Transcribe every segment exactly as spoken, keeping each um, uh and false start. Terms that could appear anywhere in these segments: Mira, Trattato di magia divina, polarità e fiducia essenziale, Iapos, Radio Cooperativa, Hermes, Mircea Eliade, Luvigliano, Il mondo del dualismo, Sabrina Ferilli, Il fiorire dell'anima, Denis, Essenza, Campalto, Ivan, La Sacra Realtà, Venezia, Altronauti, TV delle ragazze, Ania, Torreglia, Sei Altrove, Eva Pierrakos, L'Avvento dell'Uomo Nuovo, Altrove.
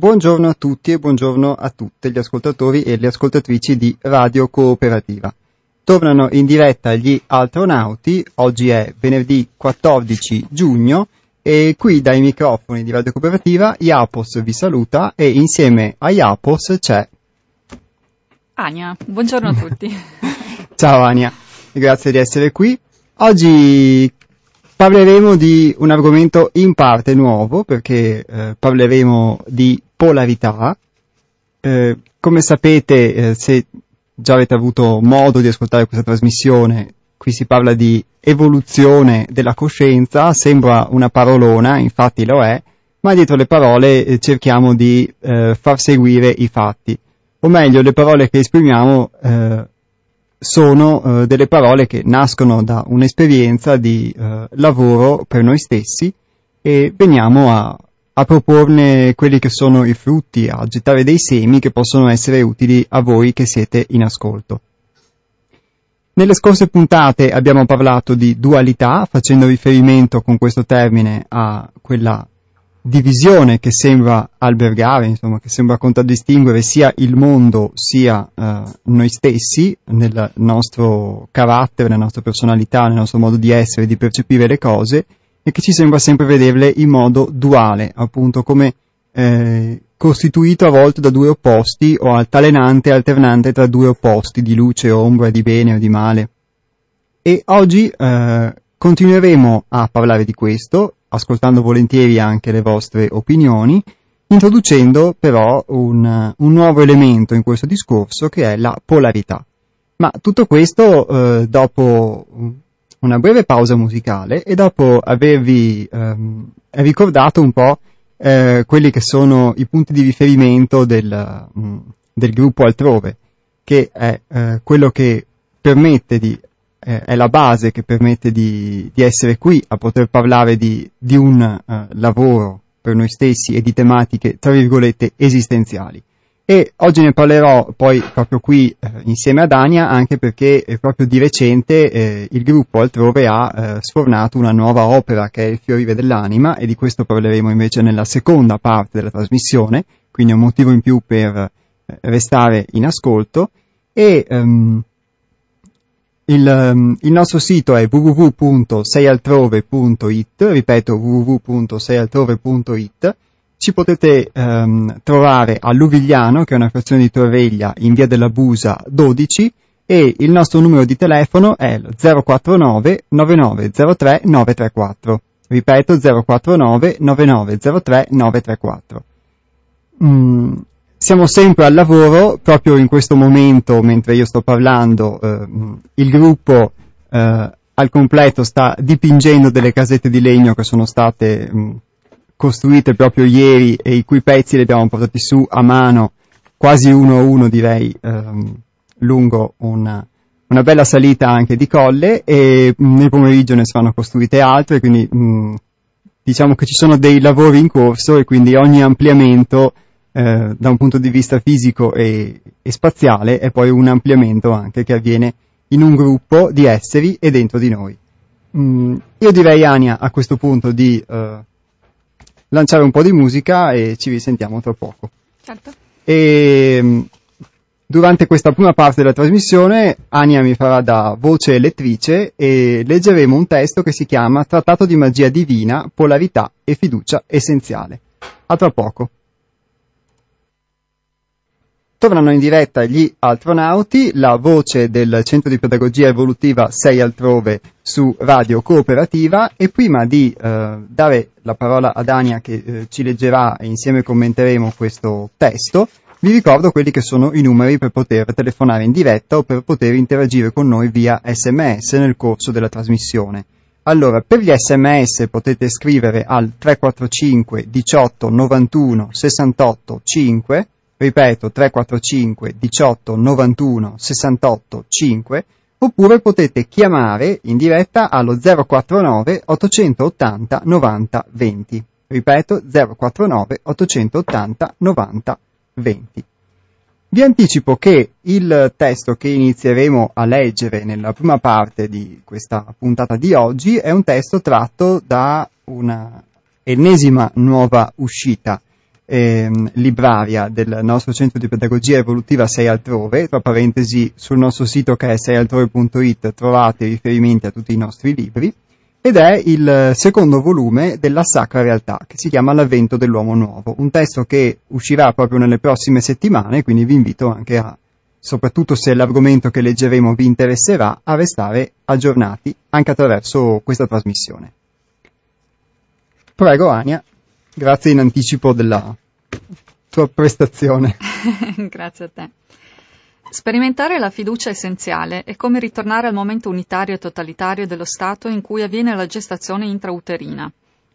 Buongiorno a tutti e buongiorno a tutte gli ascoltatori e le ascoltatrici di Radio Cooperativa. Tornano in diretta gli Altronauti, oggi è venerdì quattordici giugno e qui dai microfoni di Radio Cooperativa Iapos vi saluta e insieme a Iapos c'è Ania. Buongiorno a tutti. Ciao Ania, grazie di essere qui. Oggi parleremo di un argomento in parte nuovo, perché eh, parleremo di polarità. Eh, come sapete, eh, se già avete avuto modo di ascoltare questa trasmissione, qui si parla di evoluzione della coscienza, sembra una parolona, infatti lo è, ma dietro le parole eh, cerchiamo di eh, far seguire i fatti. O meglio, le parole che esprimiamo eh, sono eh, delle parole che nascono da un'esperienza di eh, lavoro per noi stessi e veniamo a, a proporne quelli che sono i frutti, a gettare dei semi che possono essere utili a voi che siete in ascolto. Nelle scorse puntate abbiamo parlato di dualità, facendo riferimento con questo termine a quella divisione che sembra albergare, insomma, che sembra contraddistinguere sia il mondo sia eh, noi stessi nel nostro carattere, nella nostra personalità, nel nostro modo di essere, di percepire le cose, e che ci sembra sempre vederle in modo duale, appunto come eh, costituito a volte da due opposti o altalenante e alternante tra due opposti di luce o ombra, di bene o di male. E oggi eh, continueremo a parlare di questo, ascoltando volentieri anche le vostre opinioni, introducendo però un, un nuovo elemento in questo discorso che è la polarità. Ma tutto questo eh, dopo una breve pausa musicale e dopo avervi ehm, ricordato un po' eh, quelli che sono i punti di riferimento del, mh, del gruppo Altrove, che è eh, quello che permette di è la base che permette di, di essere qui a poter parlare di, di un eh, lavoro per noi stessi e di tematiche, tra virgolette, esistenziali. E oggi ne parlerò poi proprio qui eh, insieme ad Ania, anche perché eh, proprio di recente eh, il gruppo Altrove ha eh, sfornato una nuova opera che è Il fiorire dell'anima, e di questo parleremo invece nella seconda parte della trasmissione, quindi è un motivo in più per eh, restare in ascolto. E ehm, Il, il nostro sito è w w w punto sei altrove punto i t, ripeto w w w punto sei altrove punto i t, ci potete ehm, trovare a Luvigliano, che è una frazione di Torreglia, in via della Busa dodici, e il nostro numero di telefono è zero quattro nove nove nove zero tre nove tre quattro, ripeto zero quattro nove nove nove zero tre nove tre quattro. Mm. Siamo sempre al lavoro, proprio in questo momento, mentre io sto parlando, eh, il gruppo eh, al completo sta dipingendo delle casette di legno che sono state mh, costruite proprio ieri e i cui pezzi li abbiamo portati su a mano, quasi uno a uno direi, ehm, lungo una, una bella salita anche di colle, e mh, nel pomeriggio ne saranno costruite altre, quindi mh, diciamo che ci sono dei lavori in corso e quindi ogni ampliamento Eh, da un punto di vista fisico e, e spaziale è poi un ampliamento anche che avviene in un gruppo di esseri e dentro di noi. Mm, io direi, Ania, a questo punto di eh, lanciare un po' di musica e ci risentiamo tra poco. Certo. E, durante questa prima parte della trasmissione Ania mi farà da voce lettrice e leggeremo un testo che si chiama Trattato di magia divina, polarità e fiducia essenziale. A tra poco. Tornano in diretta gli Altronauti, la voce del Centro di Pedagogia Evolutiva Sei Altrove su Radio Cooperativa, e prima di eh, dare la parola ad Ania che eh, ci leggerà e insieme commenteremo questo testo, vi ricordo quelli che sono i numeri per poter telefonare in diretta o per poter interagire con noi via esse emme esse nel corso della trasmissione. Allora, per gli esse emme esse potete scrivere al tre quattro cinque diciotto novantuno sessantotto cinque, ripeto tre quattro cinque diciotto novantuno sessantotto cinque, oppure potete chiamare in diretta allo zero quattro nove otto otto zero novanta venti, ripeto zero quattro nove otto otto zero novanta venti. Vi anticipo che il testo che inizieremo a leggere nella prima parte di questa puntata di oggi è un testo tratto da una ennesima nuova uscita. ehm, libraria del nostro centro di pedagogia evolutiva Sei Altrove, tra parentesi sul nostro sito che è sei altrove punto it trovate riferimenti a tutti i nostri libri, ed è il secondo volume della Sacra Realtà, che si chiama L'Avvento dell'Uomo Nuovo, un testo che uscirà proprio nelle prossime settimane, quindi vi invito anche a, soprattutto se l'argomento che leggeremo vi interesserà, a restare aggiornati anche attraverso questa trasmissione. Prego Ania, grazie in anticipo della tua prestazione. Grazie a te. Sperimentare la fiducia essenziale è come ritornare al momento unitario e totalitario dello stato in cui avviene la gestazione intrauterina.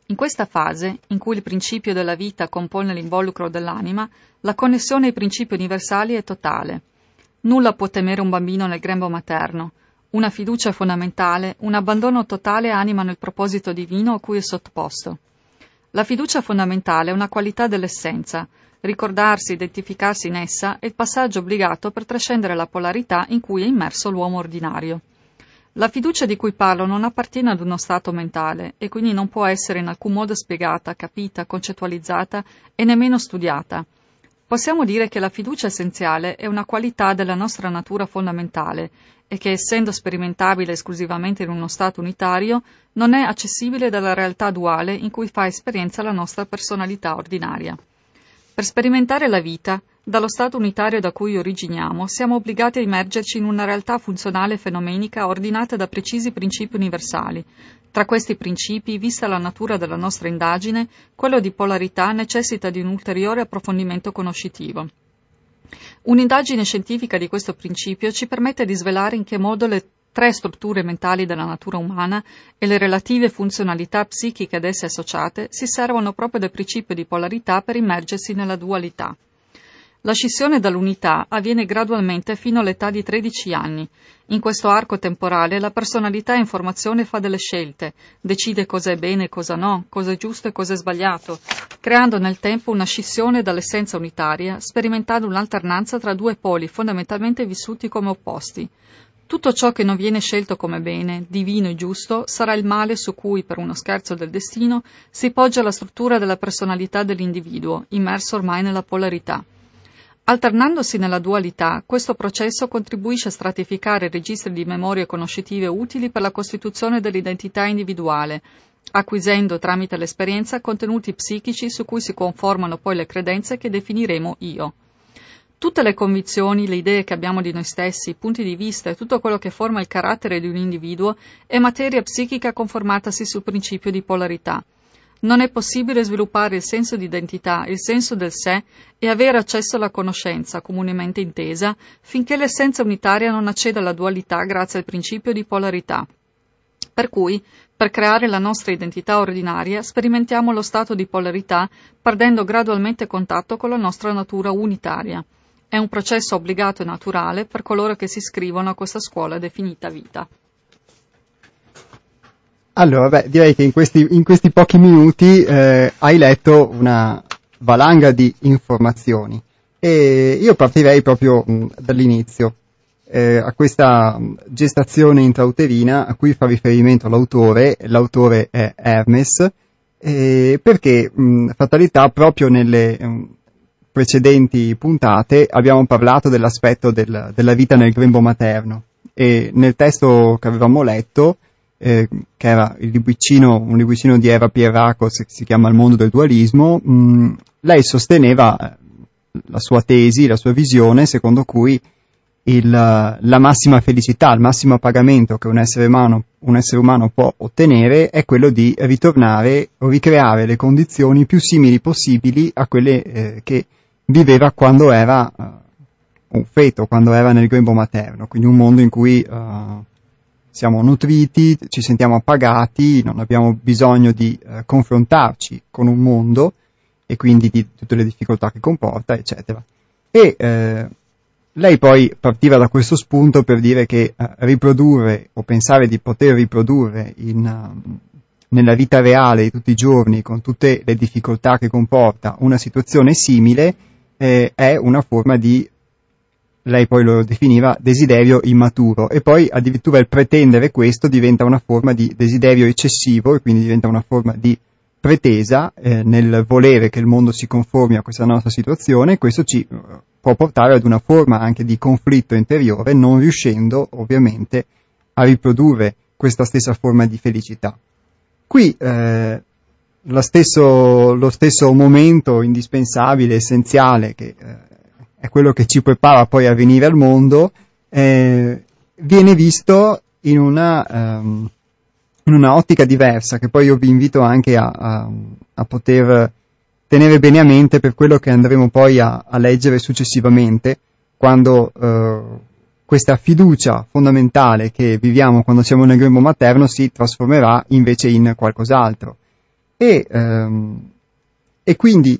In questa fase, in cui il principio della vita compone l'involucro dell'anima, la connessione ai principi universali è totale. Nulla può temere un bambino nel grembo materno. Una fiducia fondamentale, un abbandono totale animano il proposito divino a cui è sottoposto. La fiducia fondamentale è una qualità dell'essenza. Ricordarsi, identificarsi in essa è il passaggio obbligato per trascendere la polarità in cui è immerso l'uomo ordinario. La fiducia di cui parlo non appartiene ad uno stato mentale e quindi non può essere in alcun modo spiegata, capita, concettualizzata e nemmeno studiata. Possiamo dire che la fiducia essenziale è una qualità della nostra natura fondamentale e che, essendo sperimentabile esclusivamente in uno stato unitario, non è accessibile dalla realtà duale in cui fa esperienza la nostra personalità ordinaria. Per sperimentare la vita, dallo stato unitario da cui originiamo, siamo obbligati a immergerci in una realtà funzionale e fenomenica ordinata da precisi principi universali. Tra questi principi, vista la natura della nostra indagine, quello di polarità necessita di un ulteriore approfondimento conoscitivo. Un'indagine scientifica di questo principio ci permette di svelare in che modo le tre strutture mentali della natura umana e le relative funzionalità psichiche ad esse associate si servono proprio del principio di polarità per immergersi nella dualità. La scissione dall'unità avviene gradualmente fino all'età di tredici anni. In questo arco temporale la personalità in formazione fa delle scelte, decide cosa è bene e cosa no, cosa è giusto e cosa è sbagliato, creando nel tempo una scissione dall'essenza unitaria, sperimentando un'alternanza tra due poli fondamentalmente vissuti come opposti. Tutto ciò che non viene scelto come bene, divino e giusto, sarà il male su cui, per uno scherzo del destino, si poggia la struttura della personalità dell'individuo, immerso ormai nella polarità. Alternandosi nella dualità, questo processo contribuisce a stratificare registri di memorie conoscitive utili per la costituzione dell'identità individuale, acquisendo tramite l'esperienza contenuti psichici su cui si conformano poi le credenze che definiremo io. Tutte le convinzioni, le idee che abbiamo di noi stessi, i punti di vista e tutto quello che forma il carattere di un individuo è materia psichica conformatasi sul principio di polarità. Non è possibile sviluppare il senso di identità, il senso del sé e avere accesso alla conoscenza, comunemente intesa, finché l'essenza unitaria non acceda alla dualità grazie al principio di polarità. Per cui, per creare la nostra identità ordinaria, sperimentiamo lo stato di polarità perdendo gradualmente contatto con la nostra natura unitaria. È un processo obbligato e naturale per coloro che si iscrivono a questa scuola definita vita. Allora, beh, direi che in questi, in questi pochi minuti eh, hai letto una valanga di informazioni e io partirei proprio mh, dall'inizio eh, a questa gestazione intrauterina a cui fa riferimento l'autore, l'autore è Hermes, eh, perché mh, fatalità proprio nelle... Mh, precedenti puntate abbiamo parlato dell'aspetto del, della vita nel grembo materno e nel testo che avevamo letto, eh, che era il libricino, un libricino di Eva Pierrakos che si chiama Il mondo del dualismo, mh, lei sosteneva la sua tesi, la sua visione secondo cui il, la massima felicità, il massimo pagamento che un essere umano, un essere umano può ottenere è quello di ritornare o ricreare le condizioni più simili possibili a quelle eh, che viveva quando era uh, un feto, quando era nel grembo materno, quindi un mondo in cui uh, siamo nutriti, ci sentiamo appagati, non abbiamo bisogno di uh, confrontarci con un mondo e quindi di tutte le difficoltà che comporta, eccetera. E eh, lei poi partiva da questo spunto per dire che uh, riprodurre o pensare di poter riprodurre in... Uh, nella vita reale di tutti i giorni, con tutte le difficoltà che comporta una situazione simile, eh, è una forma di, lei poi lo definiva, desiderio immaturo, e poi addirittura il pretendere questo diventa una forma di desiderio eccessivo e quindi diventa una forma di pretesa, eh, nel volere che il mondo si conformi a questa nostra situazione, questo ci può portare ad una forma anche di conflitto interiore, non riuscendo ovviamente a riprodurre questa stessa forma di felicità. Qui eh, lo stesso, lo stesso momento indispensabile, essenziale, che eh, è quello che ci prepara poi a venire al mondo, eh, viene visto in una, um, in una ottica diversa, che poi io vi invito anche a, a, a poter tenere bene a mente per quello che andremo poi a, a leggere successivamente, quando uh, questa fiducia fondamentale che viviamo quando siamo nel grembo materno si trasformerà invece in qualcos'altro. E, um, e quindi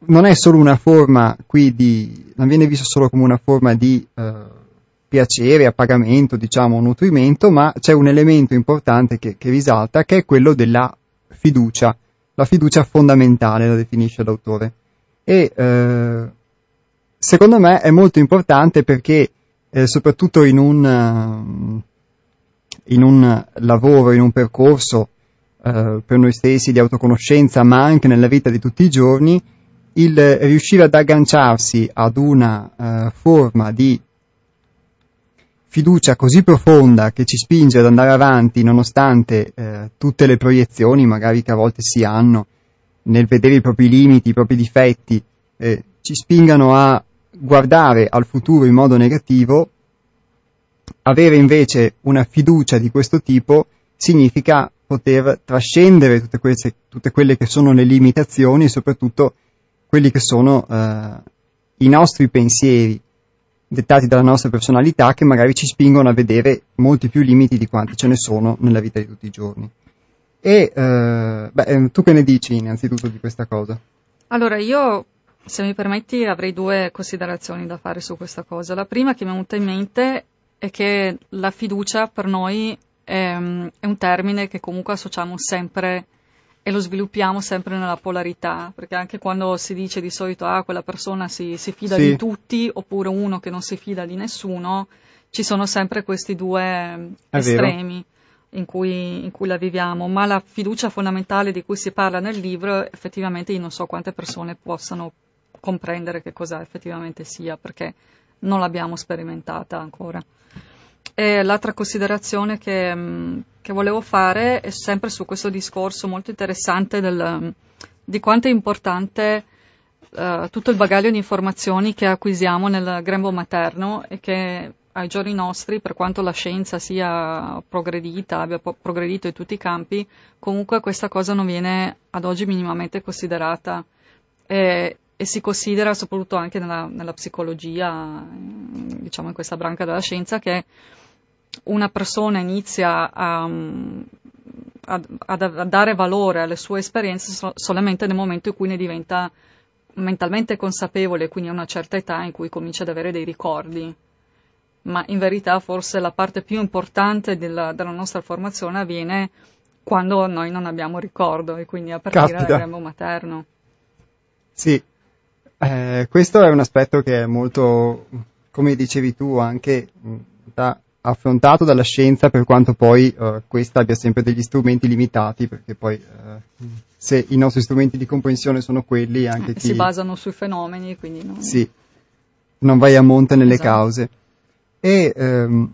non è solo una forma qui di, non viene visto solo come una forma di uh, piacere, appagamento, diciamo, nutrimento, ma c'è un elemento importante che, che risalta, che è quello della fiducia, la fiducia fondamentale, la definisce l'autore. E eh, secondo me è molto importante perché eh, soprattutto in un, in un lavoro, in un percorso eh, per noi stessi di autoconoscenza, ma anche nella vita di tutti i giorni, il riuscire ad agganciarsi ad una eh, forma di fiducia così profonda che ci spinge ad andare avanti nonostante eh, tutte le proiezioni magari che a volte si hanno nel vedere i propri limiti, i propri difetti, eh, ci spingano a guardare al futuro in modo negativo. Avere invece una fiducia di questo tipo significa poter trascendere tutte, queste, tutte quelle che sono le limitazioni e soprattutto quelli che sono eh, i nostri pensieri, dettati dalla nostra personalità, che magari ci spingono a vedere molti più limiti di quanti ce ne sono nella vita di tutti i giorni. E eh, beh, tu che ne dici innanzitutto di questa cosa? Allora, io, se mi permetti, avrei due considerazioni da fare su questa cosa. La prima che mi è venuta in mente è che la fiducia per noi è, è un termine che comunque associamo sempre e lo sviluppiamo sempre nella polarità, perché anche quando si dice di solito ah quella persona si, si fida sì. di tutti, oppure uno che non si fida di nessuno, ci sono sempre questi due È estremi in cui, in cui la viviamo, ma la fiducia fondamentale di cui si parla nel libro, effettivamente io non so quante persone possano comprendere che cosa effettivamente sia, perché non l'abbiamo sperimentata ancora. E l'altra considerazione che, che volevo fare è sempre su questo discorso molto interessante del, di quanto è importante uh, tutto il bagaglio di informazioni che acquisiamo nel grembo materno e che ai giorni nostri, per quanto la scienza sia progredita, abbia po- progredito in tutti i campi, comunque questa cosa non viene ad oggi minimamente considerata. E, E si considera, soprattutto anche nella, nella psicologia, diciamo in questa branca della scienza, che una persona inizia a, a, a dare valore alle sue esperienze so, solamente nel momento in cui ne diventa mentalmente consapevole, quindi a una certa età in cui comincia ad avere dei ricordi. Ma in verità forse la parte più importante della, della nostra formazione avviene quando noi non abbiamo ricordo, e quindi a partire Capita. dal grembo materno. Sì. Eh, questo è un aspetto che è molto, come dicevi tu, anche da, affrontato dalla scienza, per quanto poi eh, questa abbia sempre degli strumenti limitati, perché poi eh, se i nostri strumenti di comprensione sono quelli anche eh, chi... si basano sui fenomeni, quindi non... Sì, non vai a monte nelle esatto. cause. E ehm,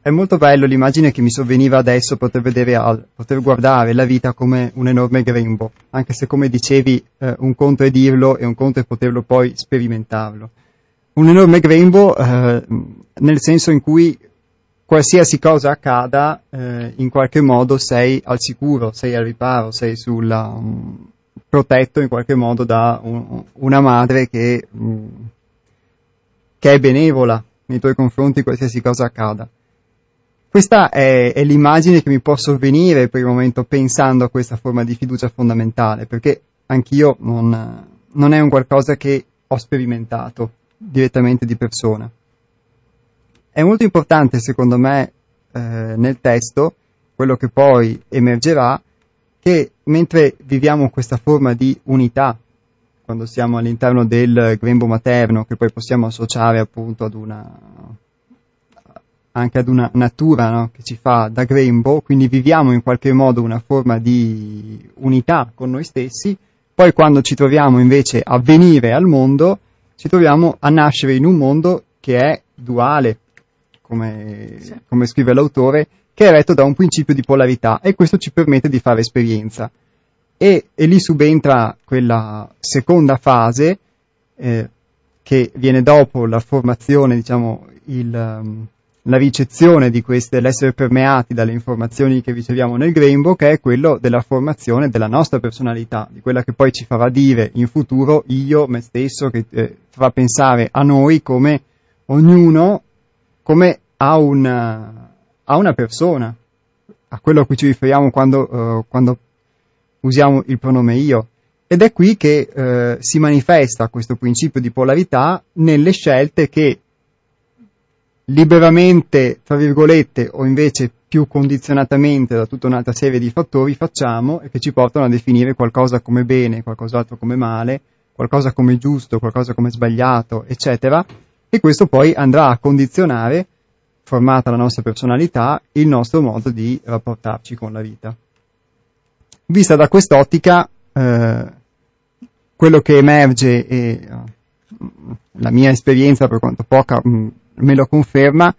è molto bello l'immagine che mi sovveniva adesso, poter vedere al, poter guardare la vita come un enorme grembo, anche se, come dicevi, eh, un conto è dirlo e un conto è poterlo poi sperimentarlo. Un enorme grembo eh, nel senso in cui qualsiasi cosa accada, eh, in qualche modo sei al sicuro, sei al riparo, sei sulla, um, protetto in qualche modo da un, una madre che, um, che è benevola nei tuoi confronti qualsiasi cosa accada. Questa è, è l'immagine che mi può sovvenire per il momento pensando a questa forma di fiducia fondamentale, perché anch'io non, non è un qualcosa che ho sperimentato direttamente di persona. È molto importante, secondo me, eh, nel testo, quello che poi emergerà, che mentre viviamo questa forma di unità, quando siamo all'interno del grembo materno, che poi possiamo associare appunto ad una... anche ad una natura, no? Che ci fa da grembo, quindi viviamo in qualche modo una forma di unità con noi stessi, poi quando ci troviamo invece a venire al mondo, ci troviamo a nascere in un mondo che è duale, come, sì. come scrive l'autore, che è retto da un principio di polarità, e questo ci permette di fare esperienza. E, e lì subentra quella seconda fase, eh, che viene dopo la formazione, diciamo, il, um, la ricezione di queste, l'essere permeati dalle informazioni che riceviamo nel grembo, che è quello della formazione della nostra personalità, di quella che poi ci farà dire in futuro io, me stesso, che eh, farà pensare a noi come ognuno, come a una, a una persona, a quello a cui ci riferiamo quando, uh, quando usiamo il pronome io. Ed è qui che eh, si manifesta questo principio di polarità nelle scelte che liberamente, tra virgolette, o invece più condizionatamente da tutta un'altra serie di fattori facciamo, e che ci portano a definire qualcosa come bene, qualcos'altro come male, qualcosa come giusto, qualcosa come sbagliato, eccetera, e questo poi andrà a condizionare, formata la nostra personalità, il nostro modo di rapportarci con la vita. Vista da quest'ottica, eh, quello che emerge, e uh, la mia esperienza per quanto poca mh, me lo conferma,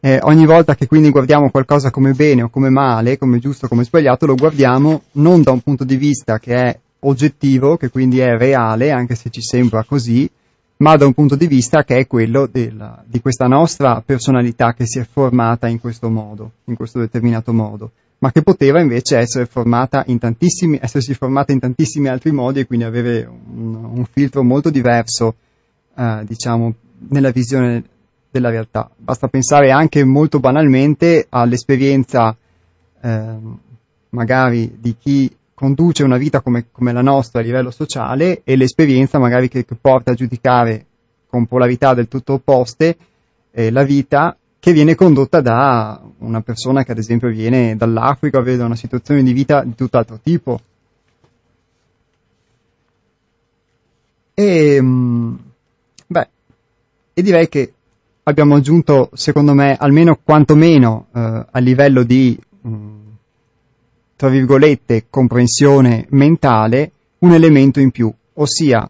eh, ogni volta che quindi guardiamo qualcosa come bene o come male, come giusto o come sbagliato, lo guardiamo non da un punto di vista che è oggettivo, che quindi è reale, anche se ci sembra così, ma da un punto di vista che è quello della, di questa nostra personalità che si è formata in questo modo, in questo determinato modo, ma che poteva invece essere formata in tantissimi, essersi formata in tantissimi altri modi, e quindi avere un, un filtro molto diverso, eh, diciamo, nella visione della realtà. Basta pensare anche molto banalmente all'esperienza, eh, magari di chi conduce una vita come, come la nostra a livello sociale, e l'esperienza magari che, che porta a giudicare con polarità del tutto opposte eh, la vita che viene condotta da una persona che ad esempio viene dall'Africa, vede una situazione di vita di tutt'altro tipo. E, beh, e direi che abbiamo aggiunto, secondo me, almeno quantomeno eh, a livello di... Mh, tra virgolette, comprensione mentale, un elemento in più, ossia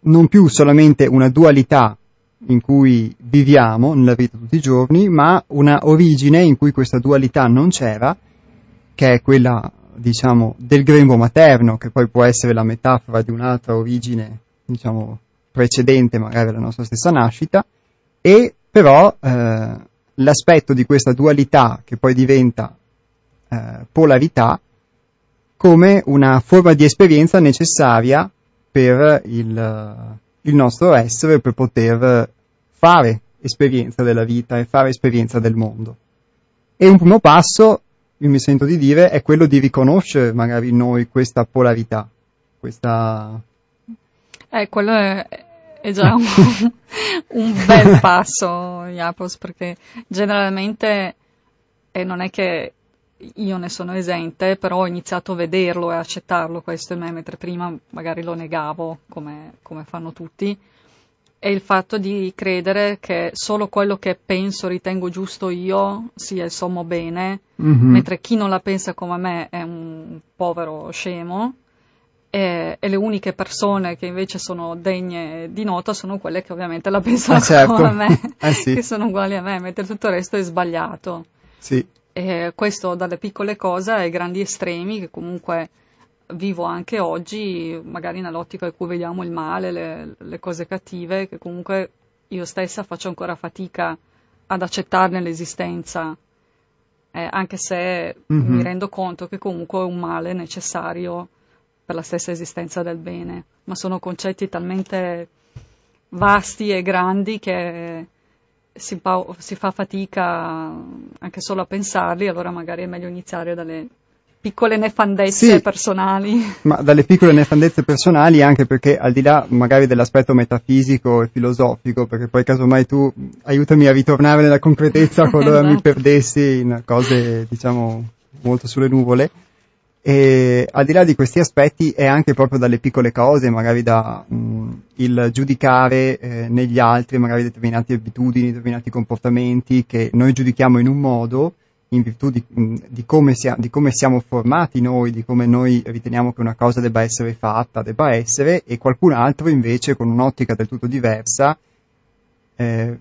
non più solamente una dualità in cui viviamo nella vita tutti i giorni, ma una origine in cui questa dualità non c'era, che è quella, diciamo, del grembo materno, che poi può essere la metafora di un'altra origine, diciamo, precedente magari alla nostra stessa nascita, e però eh, l'aspetto di questa dualità che poi diventa polarità come una forma di esperienza necessaria per il, il nostro essere, per poter fare esperienza della vita e fare esperienza del mondo. E un primo passo, io mi sento di dire, è quello di riconoscere magari in noi questa polarità, questa... Eh, quello è, è già un, un bel passo, Iapos, perché generalmente eh, non è che io ne sono esente, però ho iniziato a vederlo e accettarlo questo in me, mentre prima magari lo negavo, come, come fanno tutti, e il fatto di credere che solo quello che penso, ritengo giusto io sia il sommo bene, mm-hmm. mentre chi non la pensa come me è un povero scemo, e, e le uniche persone che invece sono degne di nota sono quelle che ovviamente la pensano ah, certo. come me, eh, sì. che sono uguali a me, mentre tutto il resto è sbagliato. Sì. E questo dalle piccole cose ai grandi estremi che comunque vivo anche oggi, magari nell'ottica in cui vediamo il male, le, le cose cattive, che comunque io stessa faccio ancora fatica ad accettarne l'esistenza, eh, anche se mm-hmm. mi rendo conto che comunque è un male necessario per la stessa esistenza del bene, ma sono concetti talmente vasti e grandi che Si, pa- si fa fatica anche solo a pensarli, allora magari è meglio iniziare dalle piccole nefandezze sì, personali. Ma dalle piccole nefandezze personali, anche perché al di là magari dell'aspetto metafisico e filosofico, perché poi casomai tu aiutami a ritornare nella concretezza qualora esatto. mi perdessi in cose, diciamo, molto sulle nuvole. E al di là di questi aspetti è anche proprio dalle piccole cose, magari da... Mh, il giudicare eh, negli altri magari determinate abitudini, determinati comportamenti che noi giudichiamo in un modo in virtù di, di, come sia, di come siamo formati noi, di come noi riteniamo che una cosa debba essere fatta, debba essere, e qualcun altro invece con un'ottica del tutto diversa eh,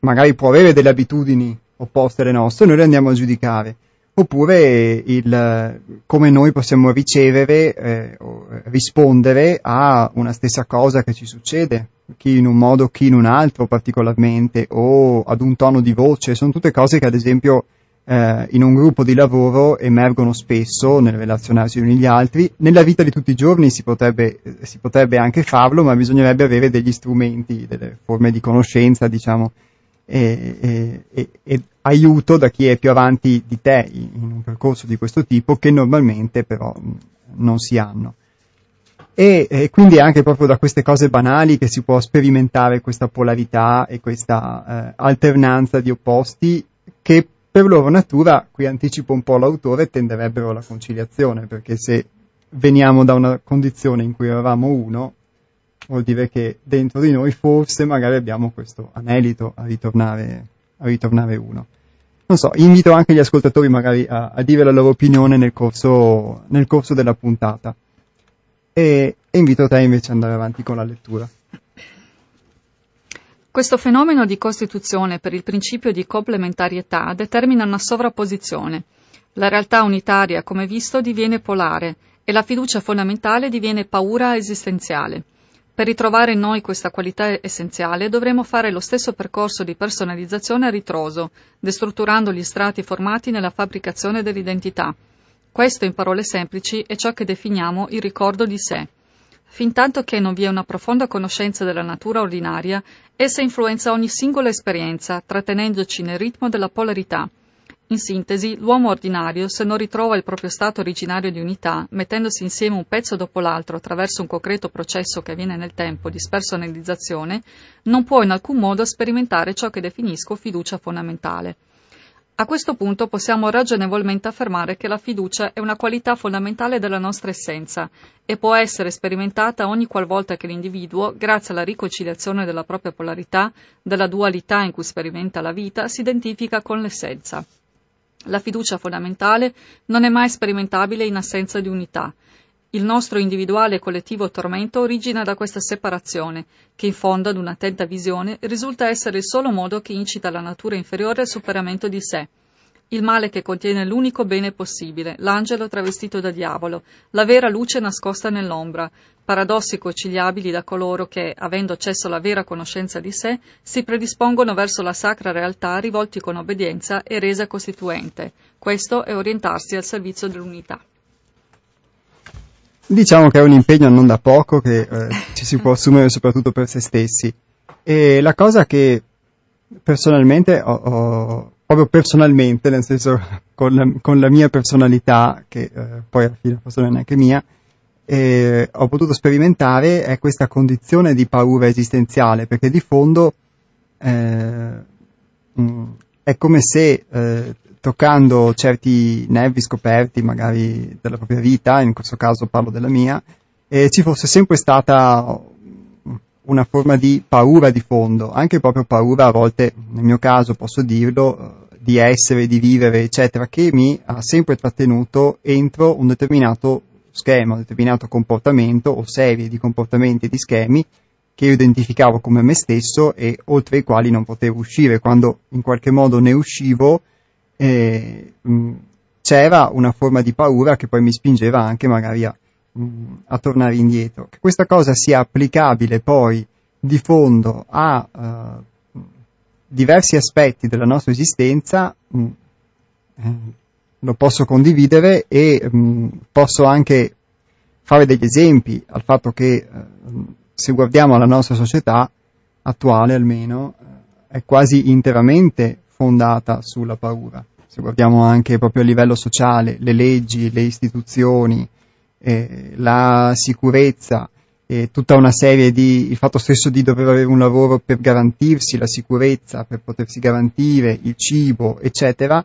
magari può avere delle abitudini opposte alle nostre e noi le andiamo a giudicare. Oppure il, come noi possiamo ricevere, eh, rispondere a una stessa cosa che ci succede, chi in un modo, chi in un altro particolarmente, o ad un tono di voce. Sono tutte cose che ad esempio eh, in un gruppo di lavoro emergono spesso nel relazionarsi gli uni gli altri. Nella vita di tutti i giorni si potrebbe, si potrebbe anche farlo, ma bisognerebbe avere degli strumenti, delle forme di conoscenza, diciamo, E, e, e, e aiuto da chi è più avanti di te in un percorso di questo tipo, che normalmente però non si hanno, e, e quindi anche proprio da queste cose banali che si può sperimentare questa polarità e questa eh, alternanza di opposti che per loro natura, qui anticipo un po' l'autore, tenderebbero alla conciliazione, perché se veniamo da una condizione in cui eravamo uno, vuol dire che dentro di noi forse magari abbiamo questo anelito a ritornare, a ritornare uno. Non so, invito anche gli ascoltatori magari a, a dire la loro opinione nel corso, nel corso della puntata. E, e invito te invece ad andare avanti con la lettura. Questo fenomeno di costituzione per il principio di complementarietà determina una sovrapposizione. La realtà unitaria, come visto, diviene polare e la fiducia fondamentale diviene paura esistenziale. Per ritrovare in noi questa qualità essenziale dovremo fare lo stesso percorso di personalizzazione a ritroso, destrutturando gli strati formati nella fabbricazione dell'identità. Questo, in parole semplici, è ciò che definiamo il ricordo di sé. Fintanto che non vi è una profonda conoscenza della natura ordinaria, essa influenza ogni singola esperienza, trattenendoci nel ritmo della polarità. In sintesi, l'uomo ordinario, se non ritrova il proprio stato originario di unità, mettendosi insieme un pezzo dopo l'altro attraverso un concreto processo che avviene nel tempo di spersonalizzazione, non può in alcun modo sperimentare ciò che definisco fiducia fondamentale. A questo punto possiamo ragionevolmente affermare che la fiducia è una qualità fondamentale della nostra essenza e può essere sperimentata ogni qualvolta che l'individuo, grazie alla riconciliazione della propria polarità, della dualità in cui sperimenta la vita, si identifica con l'essenza. La fiducia fondamentale non è mai sperimentabile in assenza di unità. Il nostro individuale e collettivo tormento origina da questa separazione, che in fondo ad un'attenta visione risulta essere il solo modo che incita la natura inferiore al superamento di sé. Il male che contiene l'unico bene possibile, l'angelo travestito da diavolo, la vera luce nascosta nell'ombra, paradossi conciliabili da coloro che, avendo accesso alla vera conoscenza di sé, si predispongono verso la sacra realtà rivolti con obbedienza e resa costituente. Questo è orientarsi al servizio dell'unità. Diciamo che è un impegno non da poco che eh, ci si può assumere soprattutto per se stessi. E la cosa che personalmente ho, ho proprio personalmente, nel senso con la, con la mia personalità, che eh, poi alla fine forse non è neanche mia, Eh, ho potuto sperimentare è questa condizione di paura esistenziale, perché di fondo eh, mh, è come se eh, toccando certi nervi scoperti magari della propria vita, in questo caso parlo della mia, eh, ci fosse sempre stata una forma di paura di fondo, anche proprio paura a volte, nel mio caso posso dirlo, di essere, di vivere eccetera, che mi ha sempre trattenuto entro un determinato schema, un determinato comportamento o serie di comportamenti e di schemi che io identificavo come me stesso e oltre i quali non potevo uscire. Quando in qualche modo ne uscivo eh, mh, c'era una forma di paura che poi mi spingeva anche magari a, mh, a tornare indietro. Che questa cosa sia applicabile poi di fondo a uh, diversi aspetti della nostra esistenza mh, eh, lo posso condividere e mh, posso anche fare degli esempi al fatto che mh, se guardiamo alla nostra società attuale almeno è quasi interamente fondata sulla paura. Se guardiamo anche proprio a livello sociale, le leggi, le istituzioni, eh, la sicurezza, eh, tutta una serie di, il fatto stesso di dover avere un lavoro per garantirsi la sicurezza, per potersi garantire il cibo, eccetera,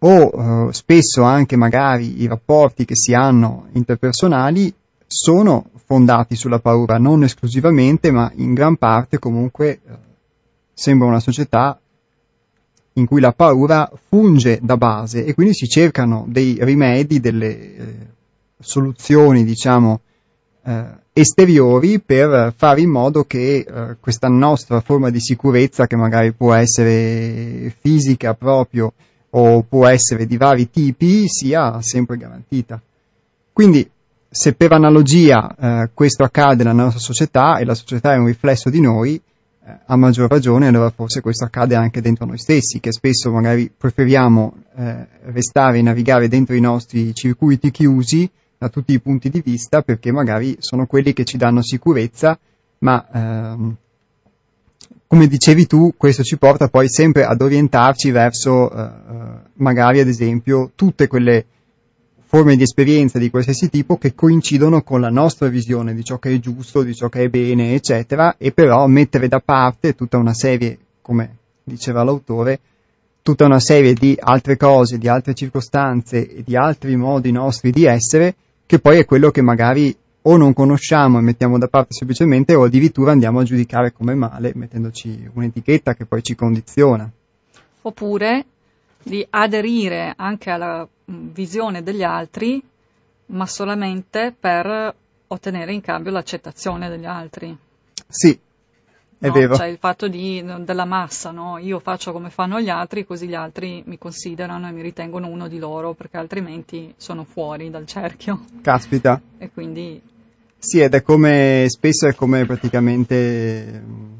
o eh, spesso anche magari i rapporti che si hanno interpersonali sono fondati sulla paura, non esclusivamente, ma in gran parte comunque sembra una società in cui la paura funge da base e quindi si cercano dei rimedi, delle eh, soluzioni, diciamo, eh, esteriori per fare in modo che eh, questa nostra forma di sicurezza, che magari può essere fisica proprio o può essere di vari tipi, sia sempre garantita. Quindi, se per analogia eh, questo accade nella nostra società e la società è un riflesso di noi, eh, a maggior ragione allora forse questo accade anche dentro noi stessi, che spesso magari preferiamo eh, restare e navigare dentro i nostri circuiti chiusi da tutti i punti di vista, perché magari sono quelli che ci danno sicurezza, ma ehm, come dicevi tu, questo ci porta poi sempre ad orientarci verso eh, magari ad esempio tutte quelle forme di esperienza di qualsiasi tipo che coincidono con la nostra visione di ciò che è giusto, di ciò che è bene, eccetera, e però mettere da parte tutta una serie, come diceva l'autore, tutta una serie di altre cose, di altre circostanze e di altri modi nostri di essere, che poi è quello che magari o non conosciamo e mettiamo da parte semplicemente, o addirittura andiamo a giudicare come male, mettendoci un'etichetta che poi ci condiziona. Oppure di aderire anche alla visione degli altri, ma solamente per ottenere in cambio l'accettazione degli altri. Sì, è no? vero. Cioè il fatto di, della massa, no? Io faccio come fanno gli altri, così gli altri mi considerano e mi ritengono uno di loro, perché altrimenti sono fuori dal cerchio. Caspita. E quindi... Sì, ed è come, spesso è come praticamente...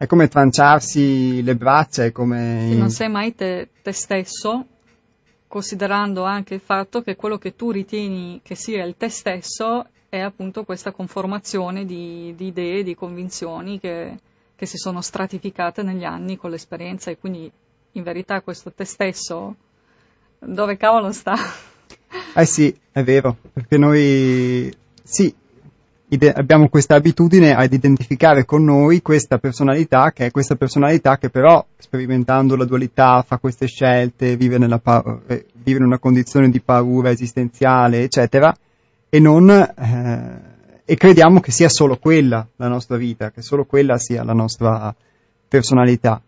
È come tranciarsi le braccia, è come... Sì, non sei mai te, te stesso, considerando anche il fatto che quello che tu ritieni che sia il te stesso è appunto questa conformazione di, di idee, di convinzioni che, che si sono stratificate negli anni con l'esperienza, e quindi in verità questo te stesso dove cavolo sta? Eh sì, è vero, perché noi... sì. Ide- abbiamo questa abitudine ad identificare con noi questa personalità, che è questa personalità che però, sperimentando la dualità, fa queste scelte, vive, nella pa- vive in una condizione di paura esistenziale, eccetera, e non eh, e crediamo che sia solo quella la nostra vita, che solo quella sia la nostra personalità.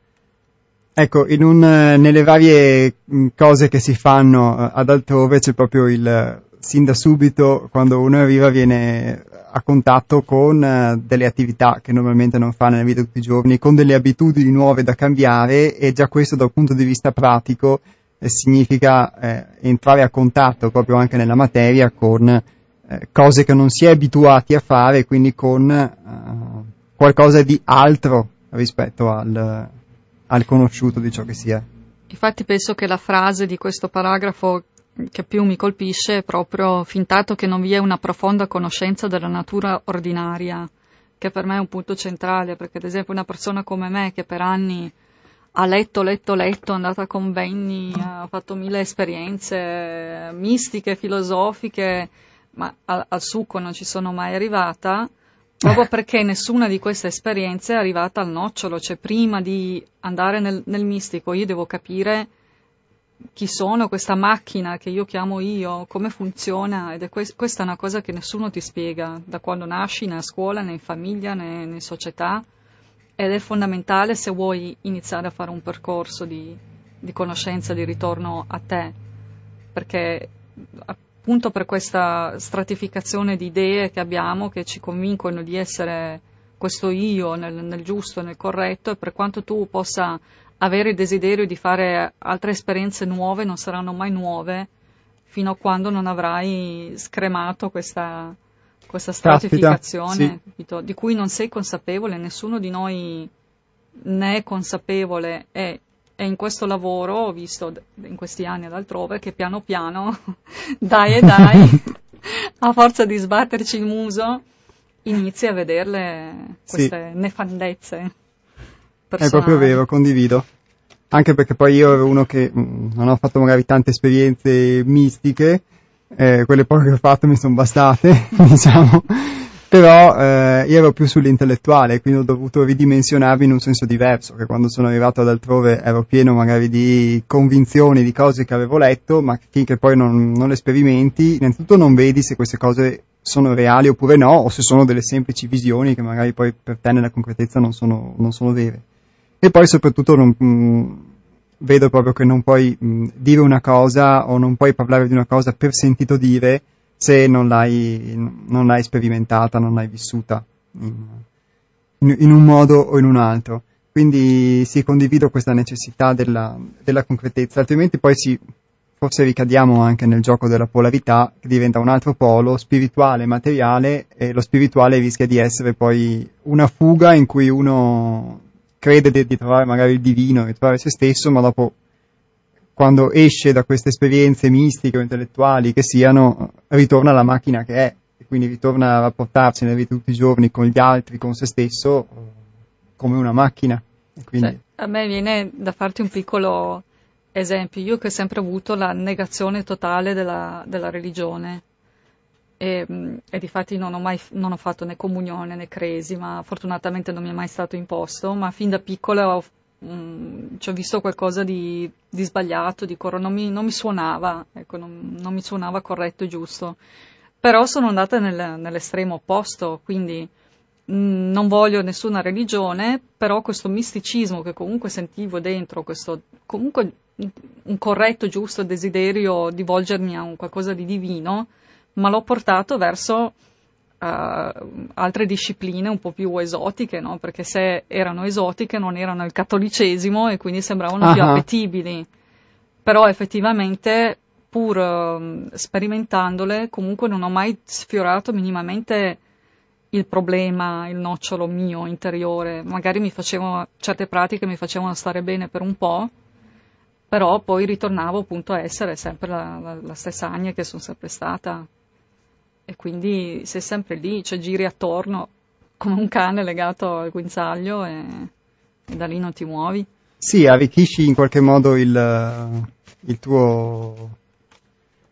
Ecco, in un, nelle varie cose che si fanno ad Altrove c'è proprio il... sin da subito, quando uno arriva, viene a contatto con uh, delle attività che normalmente non fa nella vita di tutti i giorni, con delle abitudini nuove da cambiare, e già questo dal punto di vista pratico eh, significa eh, entrare a contatto proprio anche nella materia con eh, cose che non si è abituati a fare, quindi con uh, qualcosa di altro rispetto al, al conosciuto di ciò che si è. Infatti penso che la frase di questo paragrafo che più mi colpisce è proprio: fintato che non vi è una profonda conoscenza della natura ordinaria, che per me è un punto centrale, perché ad esempio una persona come me, che per anni ha letto, letto, letto, è andata a convegni, ha fatto mille esperienze mistiche, filosofiche, ma al, al succo non ci sono mai arrivata, proprio perché nessuna di queste esperienze è arrivata al nocciolo, cioè prima di andare nel, nel mistico io devo capire chi sono, questa macchina che io chiamo io, come funziona, ed è que- questa è una cosa che nessuno ti spiega da quando nasci, né a scuola, né in famiglia, né, né in società, ed è fondamentale se vuoi iniziare a fare un percorso di, di conoscenza, di ritorno a te, perché appunto per questa stratificazione di idee che abbiamo, che ci convincono di essere questo io nel, nel giusto, nel corretto, e per quanto tu possa avere il desiderio di fare altre esperienze nuove, non saranno mai nuove fino a quando non avrai scremato questa, questa stratificazione. Caspita, sì. Capito? Di cui non sei consapevole, nessuno di noi ne è consapevole, e, e in questo lavoro ho visto in questi anni ad Altrove che piano piano, dai e dai, a forza di sbatterci il muso, inizi a vederle queste sì. nefandezze. Personale. È proprio vero, condivido, anche perché poi io ero uno che mh, non ho fatto magari tante esperienze mistiche, eh, quelle poche che ho fatto mi sono bastate, diciamo, però eh, io ero più sull'intellettuale, quindi ho dovuto ridimensionarmi in un senso diverso, che quando sono arrivato ad Altrove ero pieno magari di convinzioni, di cose che avevo letto, ma finché poi non, non le sperimenti, innanzitutto non vedi se queste cose sono reali oppure no, o se sono delle semplici visioni che magari poi per te nella concretezza non sono, non sono vere. E poi soprattutto non, mh, vedo proprio che non puoi mh, dire una cosa o non puoi parlare di una cosa per sentito dire se non l'hai, non l'hai sperimentata, non l'hai vissuta in, in, in un modo o in un altro. Quindi sì, condivido questa necessità della, della concretezza, altrimenti poi si... forse ricadiamo anche nel gioco della polarità, che diventa un altro polo spirituale, materiale, e lo spirituale rischia di essere poi una fuga in cui uno crede di, di trovare magari il divino, di trovare se stesso, ma dopo, quando esce da queste esperienze mistiche o intellettuali che siano, ritorna alla macchina che è, e quindi ritorna a rapportarsi nella vita tutti i giorni con gli altri, con se stesso, come una macchina. E quindi... cioè, a me viene da farti un piccolo... esempio, io che ho sempre avuto la negazione totale della, della religione e, e difatti non ho mai non ho fatto né comunione né cresima, fortunatamente non mi è mai stato imposto, ma fin da piccola ho, mh, ci ho visto qualcosa di, di sbagliato, di cor- non, mi, non mi suonava, ecco, non, non mi suonava corretto e giusto, però sono andata nel, nell'estremo opposto, quindi mh, non voglio nessuna religione, però questo misticismo che comunque sentivo dentro, questo comunque un corretto, giusto desiderio di volgermi a un qualcosa di divino, ma l'ho portato verso uh, altre discipline un po' più esotiche, no? Perché se erano esotiche non erano il cattolicesimo e quindi sembravano uh-huh. più appetibili, però effettivamente pur uh, sperimentandole comunque non ho mai sfiorato minimamente il problema, il nocciolo mio interiore. Magari mi facevano certe pratiche mi facevano stare bene per un po', però poi ritornavo appunto a essere sempre la, la, la stessa Ania che sono sempre stata, e quindi sei sempre lì, cioè giri attorno come un cane legato al guinzaglio e, e da lì non ti muovi. Sì, arricchisci in qualche modo il, il tuo,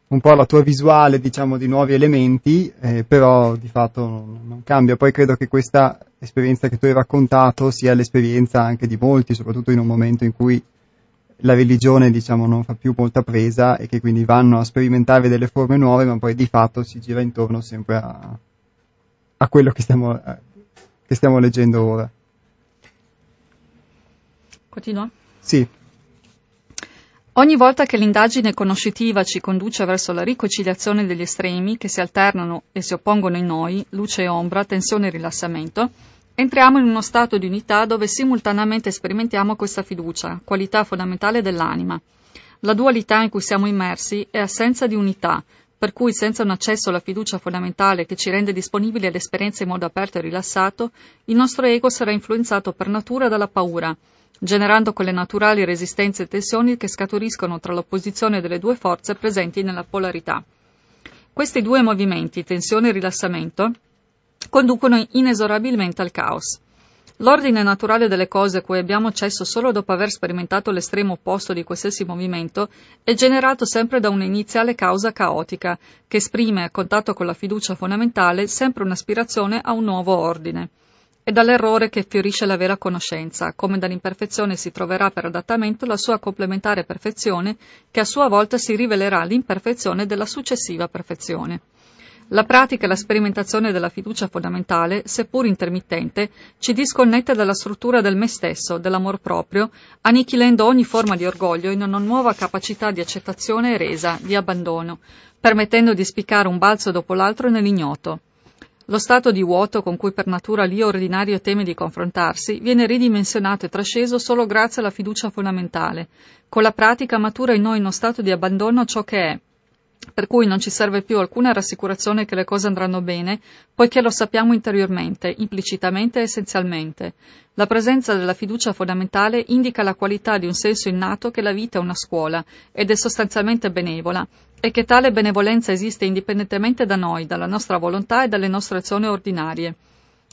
un po' la tua visuale, diciamo, di nuovi elementi, eh, però di fatto non, non cambia. Poi credo che questa esperienza che tu hai raccontato sia l'esperienza anche di molti, soprattutto in un momento in cui la religione, diciamo, non fa più molta presa e che quindi vanno a sperimentare delle forme nuove, ma poi di fatto si gira intorno sempre a, a quello che stiamo, a, che stiamo leggendo ora. Continua? Sì. Ogni volta che l'indagine conoscitiva ci conduce verso la riconciliazione degli estremi che si alternano e si oppongono in noi, luce e ombra, tensione e rilassamento, entriamo in uno stato di unità dove simultaneamente sperimentiamo questa fiducia, qualità fondamentale dell'anima. La dualità in cui siamo immersi è assenza di unità, per cui senza un accesso alla fiducia fondamentale che ci rende disponibili all'esperienza in modo aperto e rilassato, il nostro ego sarà influenzato per natura dalla paura, generando quelle naturali resistenze e tensioni che scaturiscono tra l'opposizione delle due forze presenti nella polarità. Questi due movimenti, tensione e rilassamento, conducono inesorabilmente al caos. L'ordine naturale delle cose a cui abbiamo accesso solo dopo aver sperimentato l'estremo opposto di qualsiasi movimento è generato sempre da un'iniziale causa caotica, che esprime, a contatto con la fiducia fondamentale, sempre un'aspirazione a un nuovo ordine. È dall'errore che fiorisce la vera conoscenza, come dall'imperfezione si troverà per adattamento la sua complementare perfezione, che a sua volta si rivelerà l'imperfezione della successiva perfezione. La pratica e la sperimentazione della fiducia fondamentale, seppur intermittente, ci disconnette dalla struttura del me stesso, dell'amor proprio, annichilendo ogni forma di orgoglio in una nuova capacità di accettazione e resa, di abbandono, permettendo di spiccare un balzo dopo l'altro nell'ignoto. Lo stato di vuoto con cui per natura l'io ordinario teme di confrontarsi viene ridimensionato e trasceso solo grazie alla fiducia fondamentale. Con la pratica matura in noi uno stato di abbandono a ciò che è, per cui non ci serve più alcuna rassicurazione che le cose andranno bene, poiché lo sappiamo interiormente, implicitamente e essenzialmente. La presenza della fiducia fondamentale indica la qualità di un senso innato che la vita è una scuola ed è sostanzialmente benevola, e che tale benevolenza esiste indipendentemente da noi, dalla nostra volontà e dalle nostre azioni ordinarie.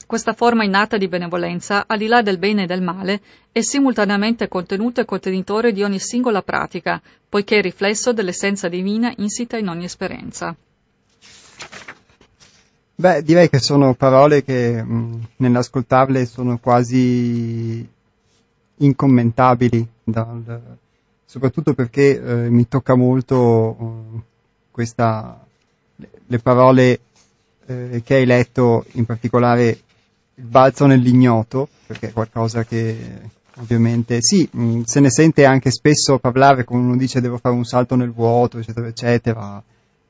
Questa forma innata di benevolenza, al di là del bene e del male, è simultaneamente contenuto e contenitore di ogni singola pratica, poiché è riflesso dell'essenza divina insita in ogni esperienza. Beh, direi che sono parole che mh, nell'ascoltarle sono quasi incommentabili, dal, soprattutto perché eh, mi tocca molto mh, questa, le, le parole eh, che hai letto, in particolare Il balzo nell'ignoto, perché è qualcosa che ovviamente sì, mh, se ne sente anche spesso parlare, come uno dice devo fare un salto nel vuoto, eccetera, eccetera,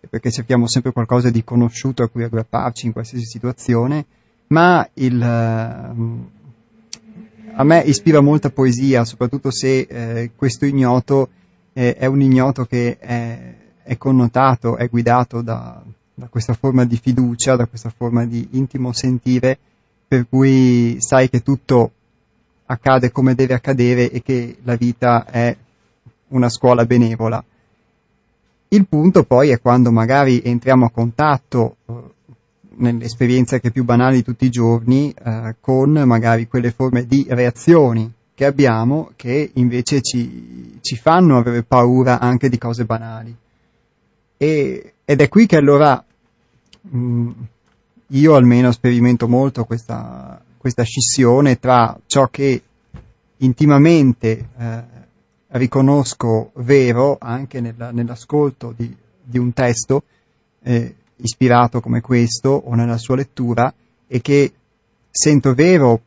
perché cerchiamo sempre qualcosa di conosciuto a cui aggrapparci in qualsiasi situazione, ma il... Uh, a me ispira molta poesia, soprattutto se eh, questo ignoto eh, è un ignoto che è, è connotato, è guidato da, da questa forma di fiducia, da questa forma di intimo sentire, per cui sai che tutto accade come deve accadere e che la vita è una scuola benevola. Il punto poi è quando magari entriamo a contatto eh, nell'esperienza che è più banale di tutti i giorni, eh, con magari quelle forme di reazioni che abbiamo che invece ci, ci fanno avere paura anche di cose banali. E, ed è qui che allora mh, io almeno sperimento molto questa, questa scissione tra ciò che intimamente eh, riconosco vero anche nella, nell'ascolto di, di un testo, eh, ispirato come questo o nella sua lettura, e che sento vero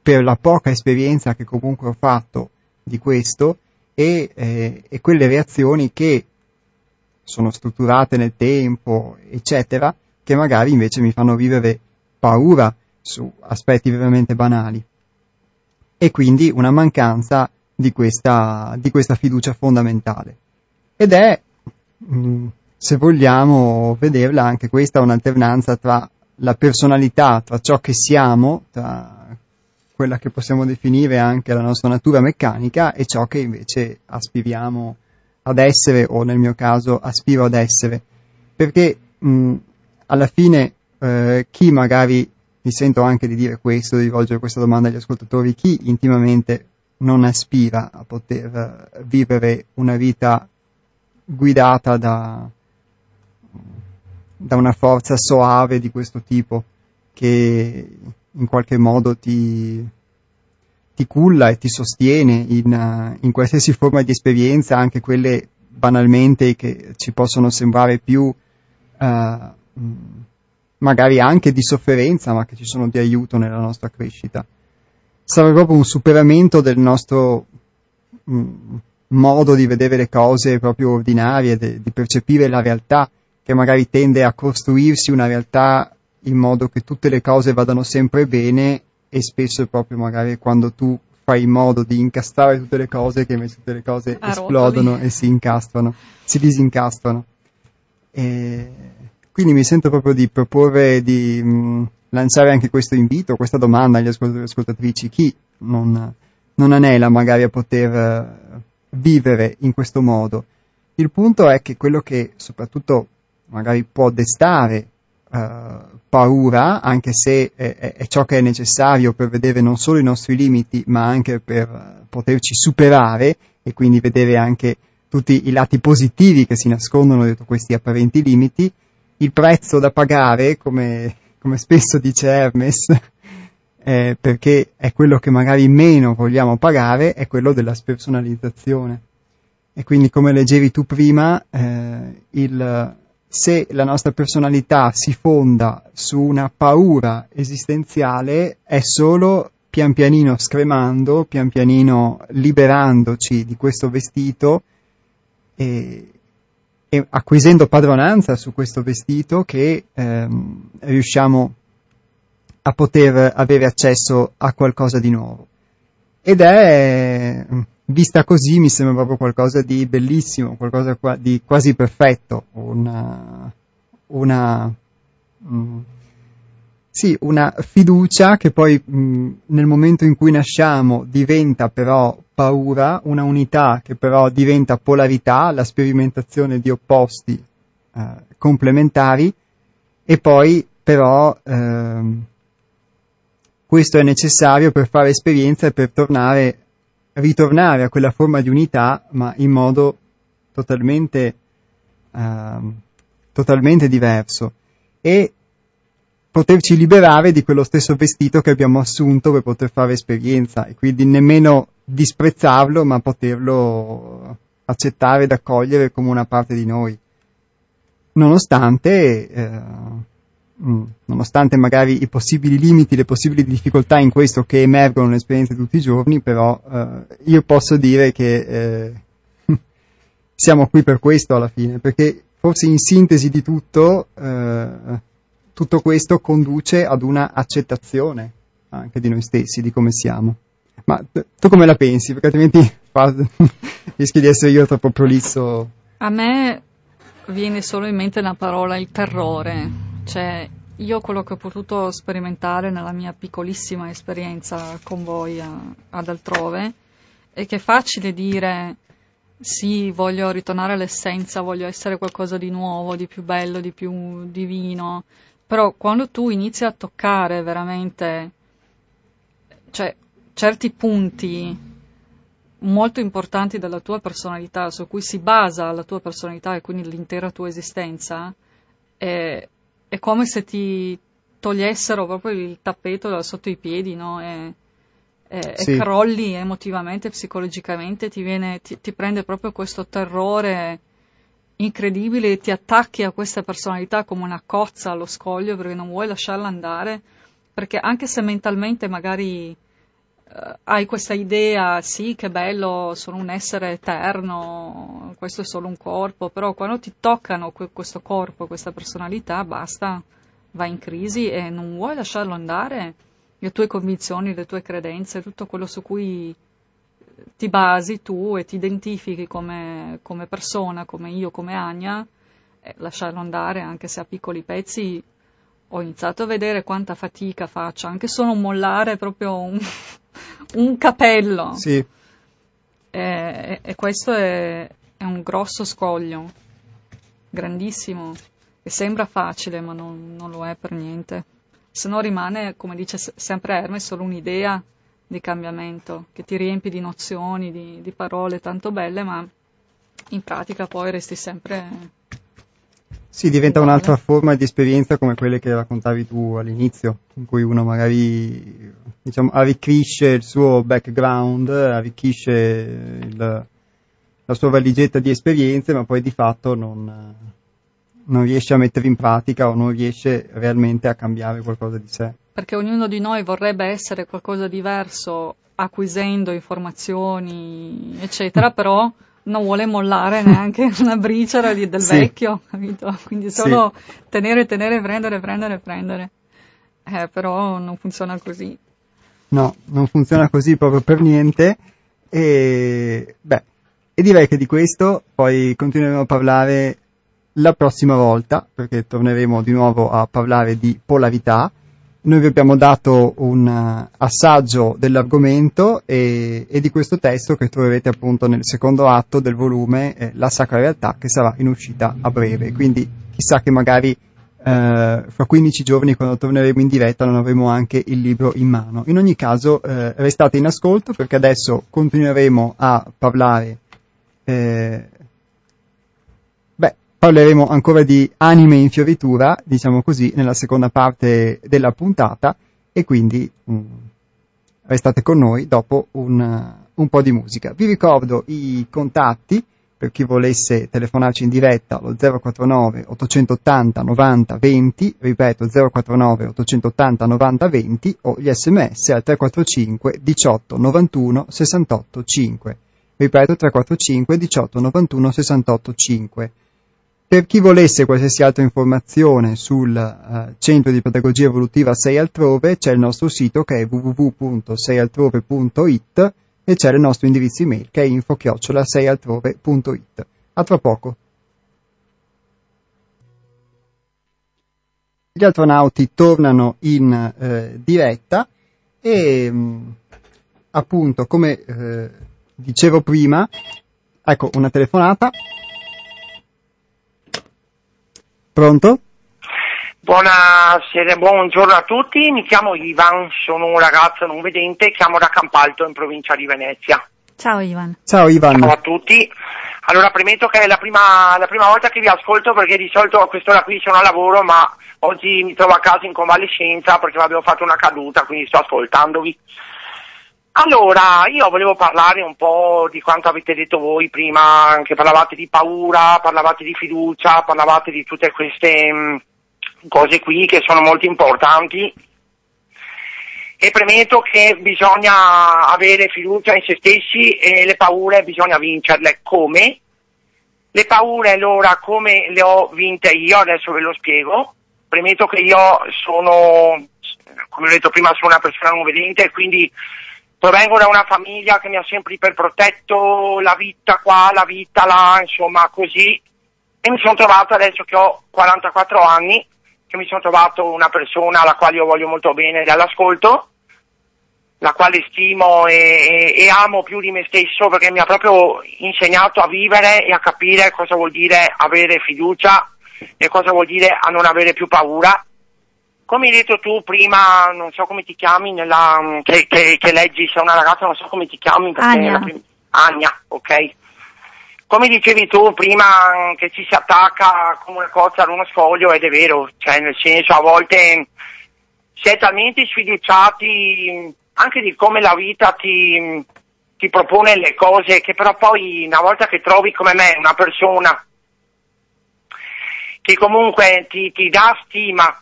per la poca esperienza che comunque ho fatto di questo, e, eh, e quelle reazioni che sono strutturate nel tempo, eccetera, che magari invece mi fanno vivere paura su aspetti veramente banali, e quindi una mancanza di questa, di questa fiducia fondamentale. Ed è... Mh, se vogliamo vederla anche questa è un'alternanza tra la personalità, tra ciò che siamo, tra quella che possiamo definire anche la nostra natura meccanica, e ciò che invece aspiriamo ad essere, o nel mio caso aspiro ad essere. Perché mh, alla fine eh, chi magari, mi sento anche di dire questo, di rivolgere questa domanda agli ascoltatori, chi intimamente non aspira a poter vivere una vita guidata da... da una forza soave di questo tipo, che in qualche modo ti, ti culla e ti sostiene in, in qualsiasi forma di esperienza, anche quelle banalmente che ci possono sembrare più eh, magari anche di sofferenza, ma che ci sono di aiuto nella nostra crescita. Sarà proprio un superamento del nostro mh, modo di vedere le cose proprio ordinarie, de, di percepire la realtà, che magari tende a costruirsi una realtà in modo che tutte le cose vadano sempre bene, e spesso è proprio magari quando tu fai in modo di incastrare tutte le cose che invece tutte le cose ah, esplodono rotoli. E si incastrano, si disincastrano. E quindi mi sento proprio di proporre, di mh, lanciare anche questo invito, questa domanda agli ascoltatori e ascoltatrici: chi non, non anela magari a poter vivere in questo modo? Il punto è che quello che soprattutto magari può destare eh, paura, anche se è, è, è ciò che è necessario per vedere non solo i nostri limiti, ma anche per poterci superare, e quindi vedere anche tutti i lati positivi che si nascondono dietro questi apparenti limiti. Il prezzo da pagare, come, come spesso dice Hermes, eh, perché è quello che magari meno vogliamo pagare, è quello della spersonalizzazione. E quindi, come leggevi tu prima, eh, il... se la nostra personalità si fonda su una paura esistenziale, è solo pian pianino scremando, pian pianino liberandoci di questo vestito e, e acquisendo padronanza su questo vestito, che ehm, riusciamo a poter avere accesso a qualcosa di nuovo. Ed è, vista così, mi sembra proprio qualcosa di bellissimo, qualcosa di quasi perfetto, una, una, mh, sì, una fiducia che poi mh, nel momento in cui nasciamo diventa però paura, una unità che però diventa polarità, la sperimentazione di opposti eh, complementari, e poi però... Ehm, questo è necessario per fare esperienza e per tornare, ritornare a quella forma di unità, ma in modo totalmente, eh, totalmente diverso, e poterci liberare di quello stesso vestito che abbiamo assunto per poter fare esperienza, e quindi nemmeno disprezzarlo, ma poterlo accettare ed accogliere come una parte di noi. Nonostante... Eh, mh, nonostante magari i possibili limiti, le possibili difficoltà in questo che emergono nell'esperienza di tutti i giorni, però eh, io posso dire che eh, siamo qui per questo alla fine, perché forse in sintesi di tutto eh, tutto questo conduce ad una accettazione anche di noi stessi, di come siamo. Ma tu come la pensi? Perché altrimenti fa... rischi di essere io troppo prolisso. A me viene solo in mente la parola, il terrore. Cioè, io quello che ho potuto sperimentare nella mia piccolissima esperienza con voi a, ad Altrove è che è facile dire sì, voglio ritornare all'essenza, voglio essere qualcosa di nuovo, di più bello, di più divino, però quando tu inizi a toccare veramente, cioè, certi punti molto importanti della tua personalità, su cui si basa la tua personalità e quindi l'intera tua esistenza, è, è come se ti togliessero proprio il tappeto da sotto i piedi, no? E, e, sì. e crolli emotivamente, psicologicamente, ti, viene, ti, ti prende proprio questo terrore incredibile, ti attacchi a questa personalità come una cozza allo scoglio, perché non vuoi lasciarla andare, perché anche se mentalmente magari... hai questa idea, sì, che bello, sono un essere eterno, questo è solo un corpo, però quando ti toccano que- questo corpo, questa personalità, basta, vai in crisi e non vuoi lasciarlo andare, le tue convinzioni, le tue credenze, tutto quello su cui ti basi tu e ti identifichi come, come persona, come io, come Ania, eh, lasciarlo andare anche se a piccoli pezzi. Ho iniziato a vedere quanta fatica faccio, anche solo mollare proprio un... un capello, sì. e, e questo è, è un grosso scoglio, grandissimo, che sembra facile ma non, non lo è per niente, se no rimane, come dice sempre Hermes, solo un'idea di cambiamento che ti riempi di nozioni, di, di parole tanto belle, ma in pratica poi resti sempre... Sì, diventa un'altra forma di esperienza come quelle che raccontavi tu all'inizio, in cui uno magari, diciamo, arricchisce il suo background, arricchisce il, la sua valigetta di esperienze, ma poi di fatto non, non riesce a mettere in pratica o non riesce realmente a cambiare qualcosa di sé. Perché ognuno di noi vorrebbe essere qualcosa di diverso, acquisendo informazioni, eccetera, però... non vuole mollare neanche una briciola di, del sì. vecchio, capito? Quindi solo sì. tenere, tenere, prendere, prendere, prendere. Eh, però non funziona così. No, non funziona così proprio per niente. E, beh, e direi che di questo poi continueremo a parlare la prossima volta, perché torneremo di nuovo a parlare di polarità. Noi vi abbiamo dato un assaggio dell'argomento e, e di questo testo che troverete appunto nel secondo atto del volume eh, La Sacra Realtà, che sarà in uscita a breve. Quindi chissà che magari eh, fra quindici giorni, quando torneremo in diretta, non avremo anche il libro in mano. In ogni caso eh, restate in ascolto, perché adesso continueremo a parlare... Eh, Parleremo ancora di anime in fioritura, diciamo così, nella seconda parte della puntata, e quindi mh, restate con noi dopo un, un po' di musica. Vi ricordo i contatti per chi volesse telefonarci in diretta, lo zero quattro nove otto otto zero novanta venti, ripeto zero quattro nove otto otto zero novanta venti, o gli sms al tre quattro cinque diciotto novantuno sessantotto cinque, ripeto tre quattro cinque diciotto novantuno sessantotto cinque. Per chi volesse qualsiasi altra informazione sul uh, Centro di Pedagogia Evolutiva Sei Altrove, c'è il nostro sito che è w w w punto sei altrove punto i t e c'è il nostro indirizzo email che è info chiocciola sei altrove punto i t. A tra poco. Gli Altronauti tornano in eh, diretta e mh, appunto, come eh, dicevo prima, ecco una telefonata. Pronto? Buonasera, buongiorno a tutti, mi chiamo Ivan, sono un ragazzo non vedente, chiamo da Campalto in provincia di Venezia. Ciao Ivan. Ciao Ivan. Ciao a tutti. Allora premetto che è la prima, la prima volta che vi ascolto, perché di solito a quest'ora qui sono a lavoro, ma oggi mi trovo a casa in convalescenza perché avevo fatto una caduta, quindi sto ascoltandovi. Allora, io volevo parlare un po' di quanto avete detto voi prima, anche parlavate di paura, parlavate di fiducia, parlavate di tutte queste mh, cose qui che sono molto importanti. E premetto che bisogna avere fiducia in se stessi e le paure bisogna vincerle. Come? Le paure, allora, come le ho vinte io, adesso ve lo spiego. Premetto che io sono, come ho detto prima, sono una persona non vedente, quindi provengo da una famiglia che mi ha sempre iperprotetto, la vita qua, la vita là, insomma così. E mi sono trovato, adesso che ho quarantaquattro anni, che mi sono trovato una persona alla quale io voglio molto bene dall'ascolto, la quale stimo e, e, e amo più di me stesso, perché mi ha proprio insegnato a vivere e a capire cosa vuol dire avere fiducia e cosa vuol dire a non avere più paura. Come hai detto tu prima, non so come ti chiami, nella, che, che, che leggi, sei una ragazza, non so come ti chiami. Perché Ania. Prima, Ania, ok. Come dicevi tu prima, che ci si attacca come una cozza ad uno sfoglio, ed è vero, cioè nel senso, a volte si è talmente sfiduciati anche di come la vita ti, ti propone le cose, che però poi una volta che trovi come me una persona che comunque ti, ti dà stima,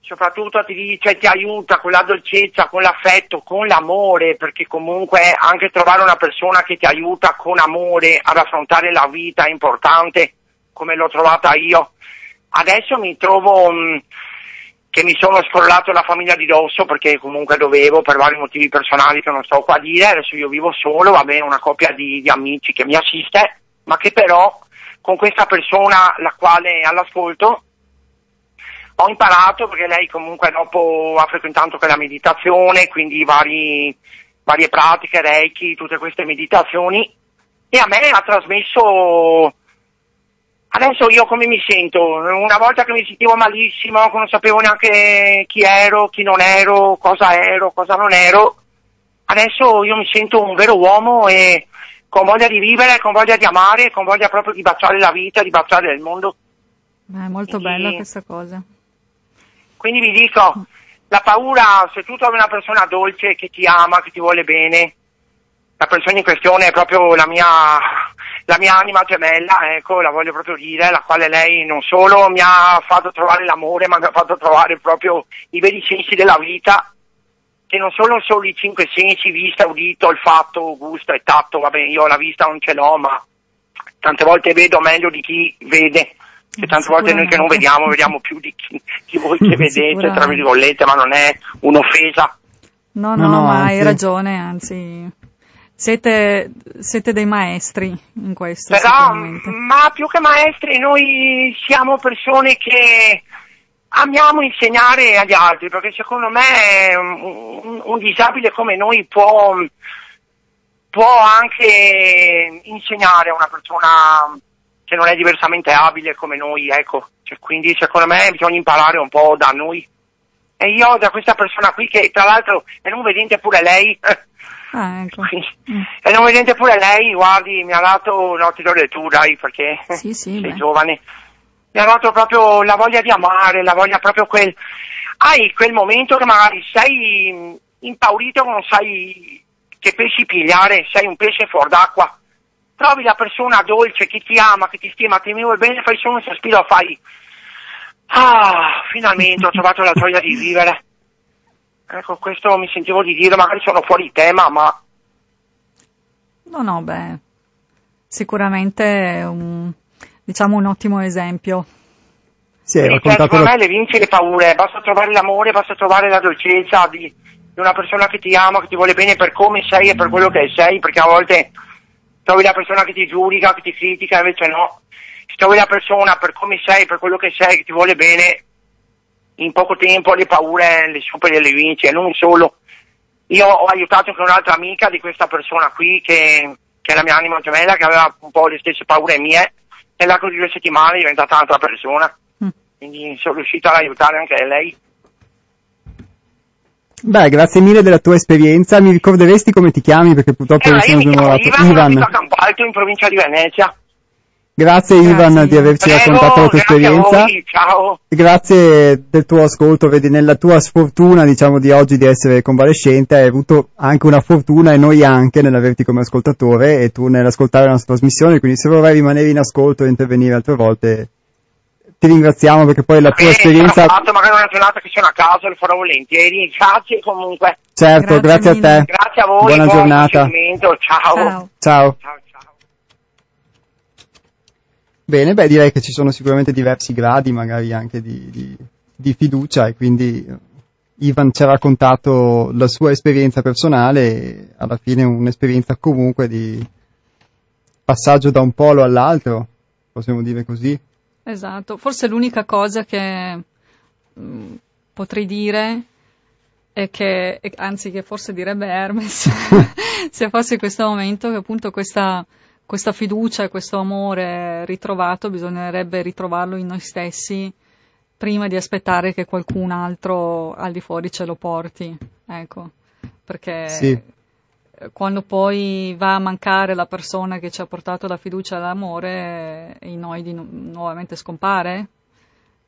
soprattutto ti dice, ti aiuta con la dolcezza, con l'affetto, con l'amore, perché comunque anche trovare una persona che ti aiuta con amore ad affrontare la vita è importante, come l'ho trovata io. Adesso mi trovo... Mh, che mi sono scrollato la famiglia di dosso, perché comunque dovevo, per vari motivi personali che non sto qua a dire. Adesso io vivo solo, va bene, una coppia di, di amici che mi assiste, ma che però con questa persona, la quale all'ascolto, ho imparato, perché lei comunque dopo ha frequentato anche la meditazione, quindi vari, varie pratiche, reiki, tutte queste meditazioni, e a me ha trasmesso... Adesso io come mi sento? Una volta che mi sentivo malissimo, non sapevo neanche chi ero, chi non ero, cosa ero, cosa non ero. Adesso io mi sento un vero uomo, e con voglia di vivere, con voglia di amare, con voglia proprio di baciare la vita, di baciare il mondo. È molto quindi, bella questa cosa. Quindi vi dico, la paura, se tu trovi una persona dolce che ti ama, che ti vuole bene, la persona in questione è proprio la mia... la mia anima gemella, ecco, la voglio proprio dire, la quale lei non solo mi ha fatto trovare l'amore, ma mi ha fatto trovare proprio i veri sensi della vita, che non sono solo i cinque sensi, vista, udito, olfatto, gusto e tatto. Vabbè, io la vista non ce l'ho, ma tante volte vedo meglio di chi vede, che tante volte noi che non vediamo, vediamo più di chi, di voi che vedete, tra virgolette, ma non è un'offesa. No, no, no, no, ma anzi. Hai ragione, anzi... Siete, siete dei maestri in questo. Però, ma più che maestri, noi siamo persone che amiamo insegnare agli altri, perché secondo me un, un disabile come noi può, può anche insegnare a una persona che non è diversamente abile come noi, ecco. Cioè, quindi secondo me bisogna imparare un po' da noi. E io da questa persona qui, che tra l'altro è non vedente pure lei, ah, ecco. E non vedente pure lei, guardi, mi ha dato, no, ti do le tu, dai, perché sì, sì, sei beh. giovane, mi ha dato proprio la voglia di amare, la voglia proprio quel, hai quel momento che magari sei impaurito, non sai che pesci pigliare, sei un pesce fuor d'acqua, trovi la persona dolce che ti ama, che ti stima, ti vuole bene, fai solo un sospiro, fai, ah, finalmente ho trovato la gioia di vivere. Ecco, questo mi sentivo di dire, magari sono fuori tema, ma... No, no, beh, sicuramente è un, diciamo, un ottimo esempio. Sì, hai raccontato... Secondo me le vinci le paure, basta trovare l'amore, basta trovare la dolcezza di, di una persona che ti ama, che ti vuole bene per come sei e per quello che sei, perché a volte trovi la persona che ti giudica, che ti critica, invece no. Se trovi la persona per come sei, per quello che sei, che ti vuole bene... In poco tempo le paure le superi e le vinci, e non solo. Io ho aiutato anche un'altra amica di questa persona qui, che, che è la mia anima gemella, che aveva un po' le stesse paure mie, e nell'arco di due settimane è diventata un'altra persona. Mm. Quindi sono riuscito ad aiutare anche lei. Beh, grazie mille della tua esperienza. Mi ricorderesti come ti chiami? Perché purtroppo eh, sono sbagliato. Ivan, Ivan. Sono a Campalto, in provincia di Venezia. Grazie, grazie Ivan di averci Prego, raccontato la tua esperienza. A voi, ciao. Grazie del tuo ascolto. Vedi, nella tua sfortuna, diciamo, di oggi di essere convalescente, hai avuto anche una fortuna, e noi anche, nell'averti come ascoltatore e tu nell'ascoltare la nostra trasmissione. Quindi se vorrai rimanere in ascolto e intervenire altre volte, ti ringraziamo perché poi la tua eh, esperienza... Fatto, magari una giornata che sono a caso, lo farò volentieri, grazie comunque. Certo, grazie, grazie a te. Grazie a voi, buona buon giornata. Ciao. Ciao. Ciao. Ciao. Bene, beh, direi che ci sono sicuramente diversi gradi magari anche di, di, di fiducia, e quindi Ivan ci ha raccontato la sua esperienza personale, e alla fine un'esperienza comunque di passaggio da un polo all'altro, possiamo dire così. Esatto, forse l'unica cosa che mh, potrei dire è che, anzi che forse direbbe Hermes, se fosse questo momento, che appunto questa... questa fiducia e questo amore ritrovato bisognerebbe ritrovarlo in noi stessi prima di aspettare che qualcun altro al di fuori ce lo porti, ecco, perché sì. Quando poi va a mancare la persona che ci ha portato la fiducia e l'amore, in noi di nu- nuovamente scompare,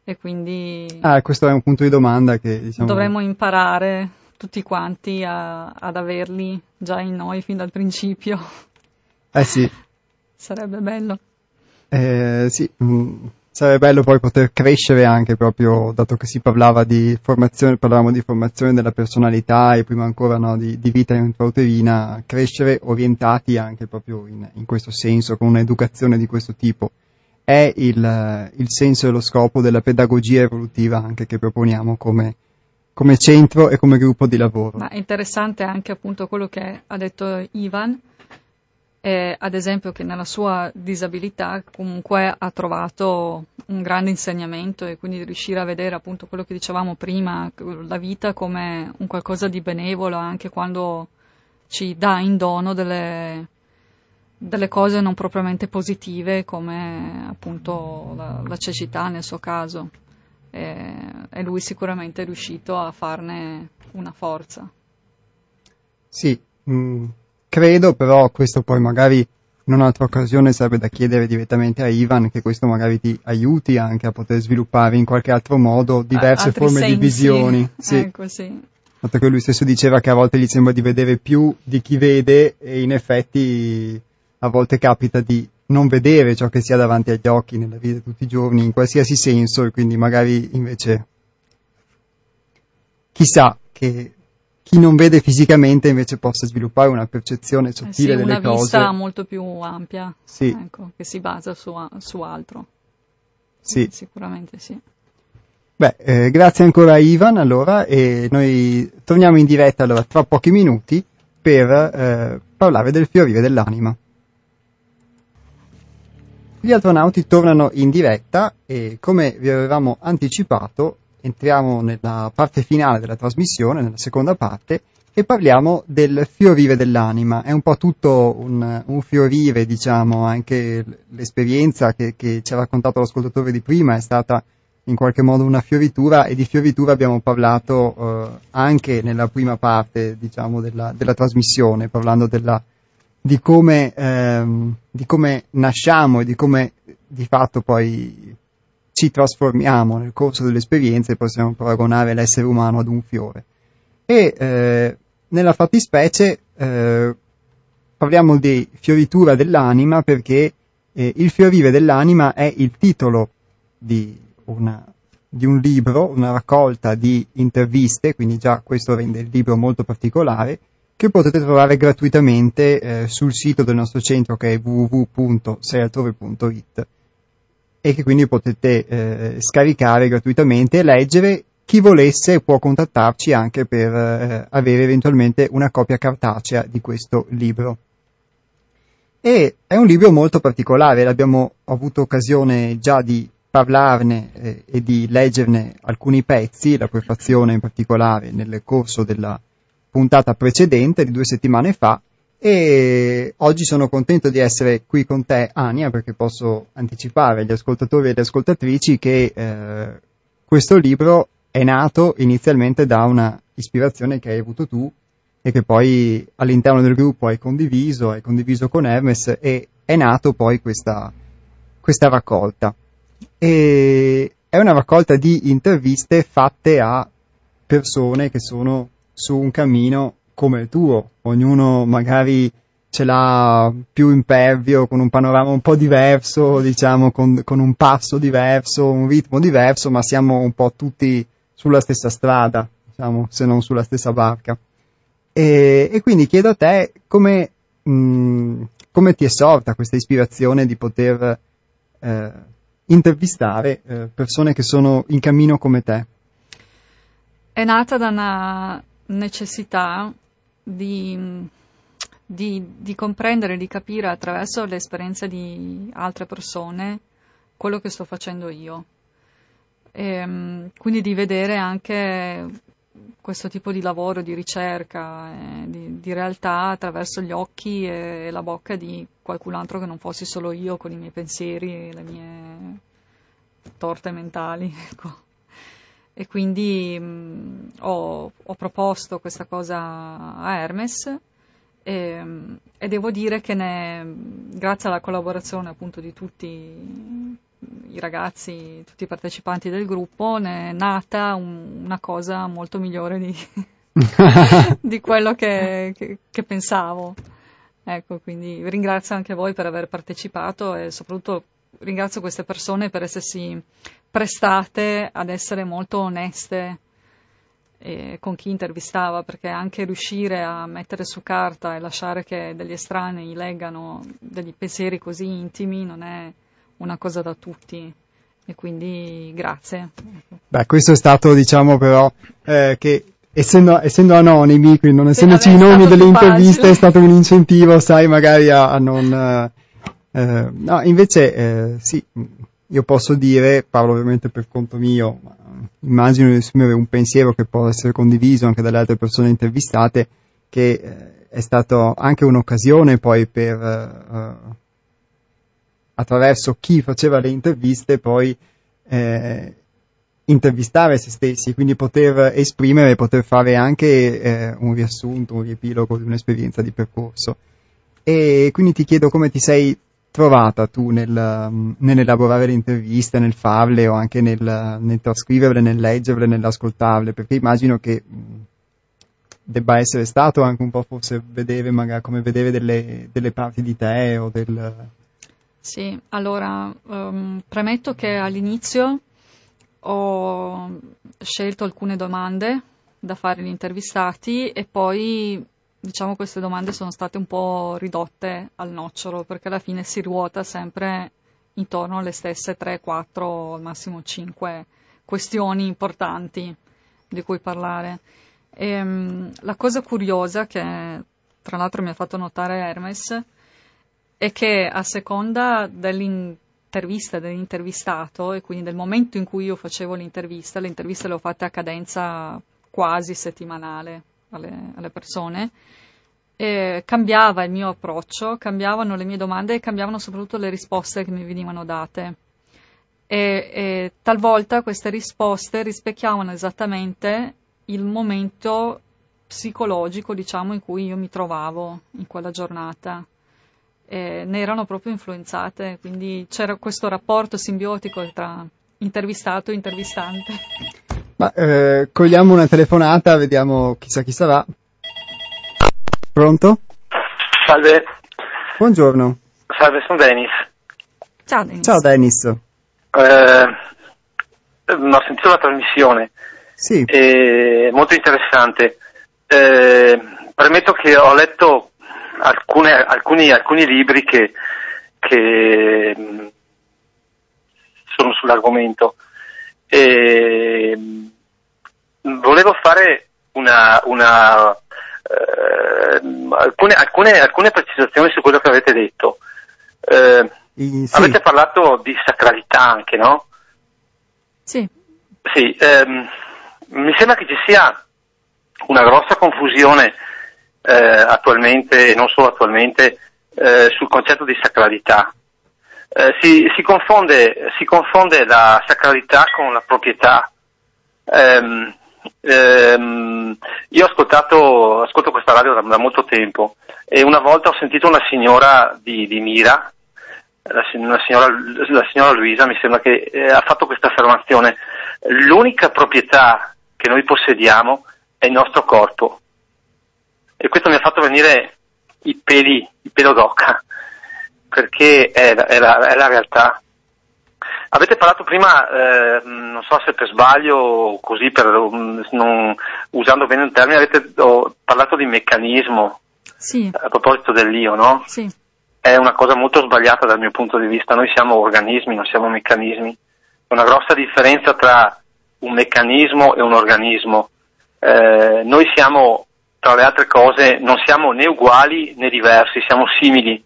e quindi ah, questo è un punto di domanda che diciamo... dovremmo imparare tutti quanti a- ad averli già in noi fin dal principio. Eh sì. Sarebbe bello. Eh, sì, mh, sarebbe bello poi poter crescere anche proprio, dato che si parlava di formazione, parlavamo di formazione della personalità e prima ancora no, di, di vita intrauterina, crescere orientati anche proprio in, in questo senso, con un'educazione di questo tipo. È il, il senso e lo scopo della pedagogia evolutiva anche che proponiamo come, come centro e come gruppo di lavoro. Ma è interessante anche appunto quello che ha detto Ivan, Eh, ad esempio, che nella sua disabilità comunque ha trovato un grande insegnamento, e quindi riuscire a vedere appunto quello che dicevamo prima, la vita come un qualcosa di benevolo, anche quando ci dà in dono delle, delle cose non propriamente positive, come appunto la, la cecità nel suo caso, e, e lui sicuramente è riuscito a farne una forza. Sì, mm. Credo però, questo poi magari in un'altra occasione sarebbe da chiedere direttamente a Ivan, che questo magari ti aiuti anche a poter sviluppare in qualche altro modo diverse Altri forme sensi. Di visioni. Sì. Ecco, sì. Tanto che lui stesso diceva che a volte gli sembra di vedere più di chi vede, e in effetti a volte capita di non vedere ciò che si ha davanti agli occhi nella vita di tutti i giorni, in qualsiasi senso, e quindi magari invece chissà che... chi non vede fisicamente invece possa sviluppare una percezione sottile eh sì, delle cose. Una vista molto più ampia, sì. Ecco, che si basa su, su altro. Sì. Eh, sicuramente sì. Beh, eh, grazie ancora a Ivan, allora, e noi torniamo in diretta allora, tra pochi minuti per eh, parlare del fiorire dell'anima. Gli Altronauti tornano in diretta e, come vi avevamo anticipato, entriamo nella parte finale della trasmissione, nella seconda parte, e parliamo del fiorire dell'anima. È un po' tutto un, un fiorire, diciamo, anche l'esperienza che, che ci ha raccontato l'ascoltatore di prima è stata in qualche modo una fioritura, e di fioritura abbiamo parlato eh, anche nella prima parte, diciamo, della, della trasmissione, parlando della, di come, ehm, di come nasciamo e di come di fatto poi... ci trasformiamo nel corso delle esperienze, e possiamo paragonare l'essere umano ad un fiore. E eh, nella fattispecie eh, parliamo di fioritura dell'anima, perché eh, il fiorire dell'anima è il titolo di, una, di un libro, una raccolta di interviste, quindi già questo rende il libro molto particolare, che potete trovare gratuitamente eh, sul sito del nostro centro, che è w w w punto sei altrove punto i t. E che quindi potete eh, scaricare gratuitamente e leggere. Chi volesse può contattarci anche per eh, avere eventualmente una copia cartacea di questo libro. E è un libro molto particolare, l'abbiamo avuto occasione già di parlarne eh, e di leggerne alcuni pezzi, la prefazione in particolare, nel corso della puntata precedente di due settimane fa. E oggi sono contento di essere qui con te, Ania, perché posso anticipare agli ascoltatori e alle ascoltatrici che eh, questo libro è nato inizialmente da una ispirazione che hai avuto tu e che poi all'interno del gruppo hai condiviso, hai condiviso con Hermes, e è nato poi questa, questa raccolta. E è una raccolta di interviste fatte a persone che sono su un cammino come il tuo, ognuno magari ce l'ha più impervio, con un panorama un po' diverso, diciamo, con, con un passo diverso, un ritmo diverso, ma siamo un po' tutti sulla stessa strada, diciamo, se non sulla stessa barca. E, e quindi chiedo a te come, mh, come ti è sorta questa ispirazione di poter eh, intervistare eh, persone che sono in cammino come te. È nata da una necessità di, di, di comprendere, di capire attraverso l'esperienza di altre persone quello che sto facendo io. E, quindi di vedere anche questo tipo di lavoro, di ricerca, eh, di, di realtà attraverso gli occhi e, e la bocca di qualcun altro che non fossi solo io con i miei pensieri e le mie torte mentali. Ecco. E quindi mh, ho, ho proposto questa cosa a Hermes e, e devo dire che ne, grazie alla collaborazione appunto di tutti i ragazzi, tutti i partecipanti del gruppo, ne è nata un, una cosa molto migliore di, di quello che, che, che pensavo. Ecco, quindi ringrazio anche voi per aver partecipato e soprattutto ringrazio queste persone per essersi prestate ad essere molto oneste eh, con chi intervistava, perché anche riuscire a mettere su carta e lasciare che degli estranei leggano degli pensieri così intimi non è una cosa da tutti, e quindi grazie. Beh, questo è stato, diciamo, però eh, che essendo, essendo anonimi, quindi non essendoci i nomi delle interviste, facile. È stato un incentivo, sai, magari a, a non eh, no, invece eh, sì, io posso dire, parlo ovviamente per conto mio, ma immagino di esprimere un pensiero che può essere condiviso anche dalle altre persone intervistate, che eh, è stato anche un'occasione poi per eh, attraverso chi faceva le interviste poi eh, intervistare se stessi, quindi poter esprimere, poter fare anche eh, un riassunto, un riepilogo di un'esperienza di percorso. E quindi ti chiedo come ti sei trovata tu nel, nell'elaborare le interviste, nel farle o anche nel, nel trascriverle, nel leggerle, nell'ascoltarle, perché immagino che mh, debba essere stato anche un po' forse vedere magari come vedere delle, delle parti di te o del... Sì, allora um, premetto che all'inizio ho scelto alcune domande da fare agli intervistati e poi, diciamo, queste domande sono state un po' ridotte al nocciolo, perché alla fine si ruota sempre intorno alle stesse tre, quattro, al massimo cinque questioni importanti di cui parlare. E, um, la cosa curiosa che tra l'altro mi ha fatto notare Hermes è che a seconda dell'intervista, dell'intervistato, e quindi del momento in cui io facevo l'intervista, le interviste le ho fatte a cadenza quasi settimanale alle, alle persone, e cambiava il mio approccio, cambiavano le mie domande e cambiavano soprattutto le risposte che mi venivano date. E, e talvolta queste risposte rispecchiavano esattamente il momento psicologico, diciamo, in cui io mi trovavo in quella giornata. Eh, ne erano proprio influenzate, quindi c'era questo rapporto simbiotico tra intervistato e intervistante. Ma eh, cogliamo una telefonata, vediamo chissà chi sarà. Pronto? Salve. Buongiorno. Salve, sono Denis. Ciao Denis. Ciao Denis. Eh, ho sentito la trasmissione. Sì. Eh, molto interessante. Eh, premetto che ho letto Alcune, alcuni, alcuni libri che, che sono sull'argomento e volevo fare una, una eh, alcune, alcune, alcune precisazioni su quello che avete detto. Eh, sì. Avete parlato di sacralità anche, no? Sì. Sì, ehm, mi sembra che ci sia una grossa confusione Eh, attualmente, e non solo attualmente, eh, sul concetto di sacralità. Eh, si, si, confonde, si confonde la sacralità con la proprietà. Eh, ehm, io ho ascoltato ascolto questa radio da, da molto tempo e una volta ho sentito una signora di, di Mira, la, una signora, la signora Luisa, mi sembra che eh, ha fatto questa affermazione. L'unica proprietà che noi possediamo è il nostro corpo. E questo mi ha fatto venire i peli, i pelo d'oca, perché è la, è la, è la realtà. Avete parlato prima, eh, non so se per sbaglio o così, per, non, usando bene un termine, avete ho parlato di meccanismo, sì, a proposito dell'io, no? Sì. È una cosa molto sbagliata dal mio punto di vista. Noi siamo organismi, non siamo meccanismi. C'è una grossa differenza tra un meccanismo e un organismo. Eh, noi siamo, tra le altre cose, non siamo né uguali né diversi, siamo simili.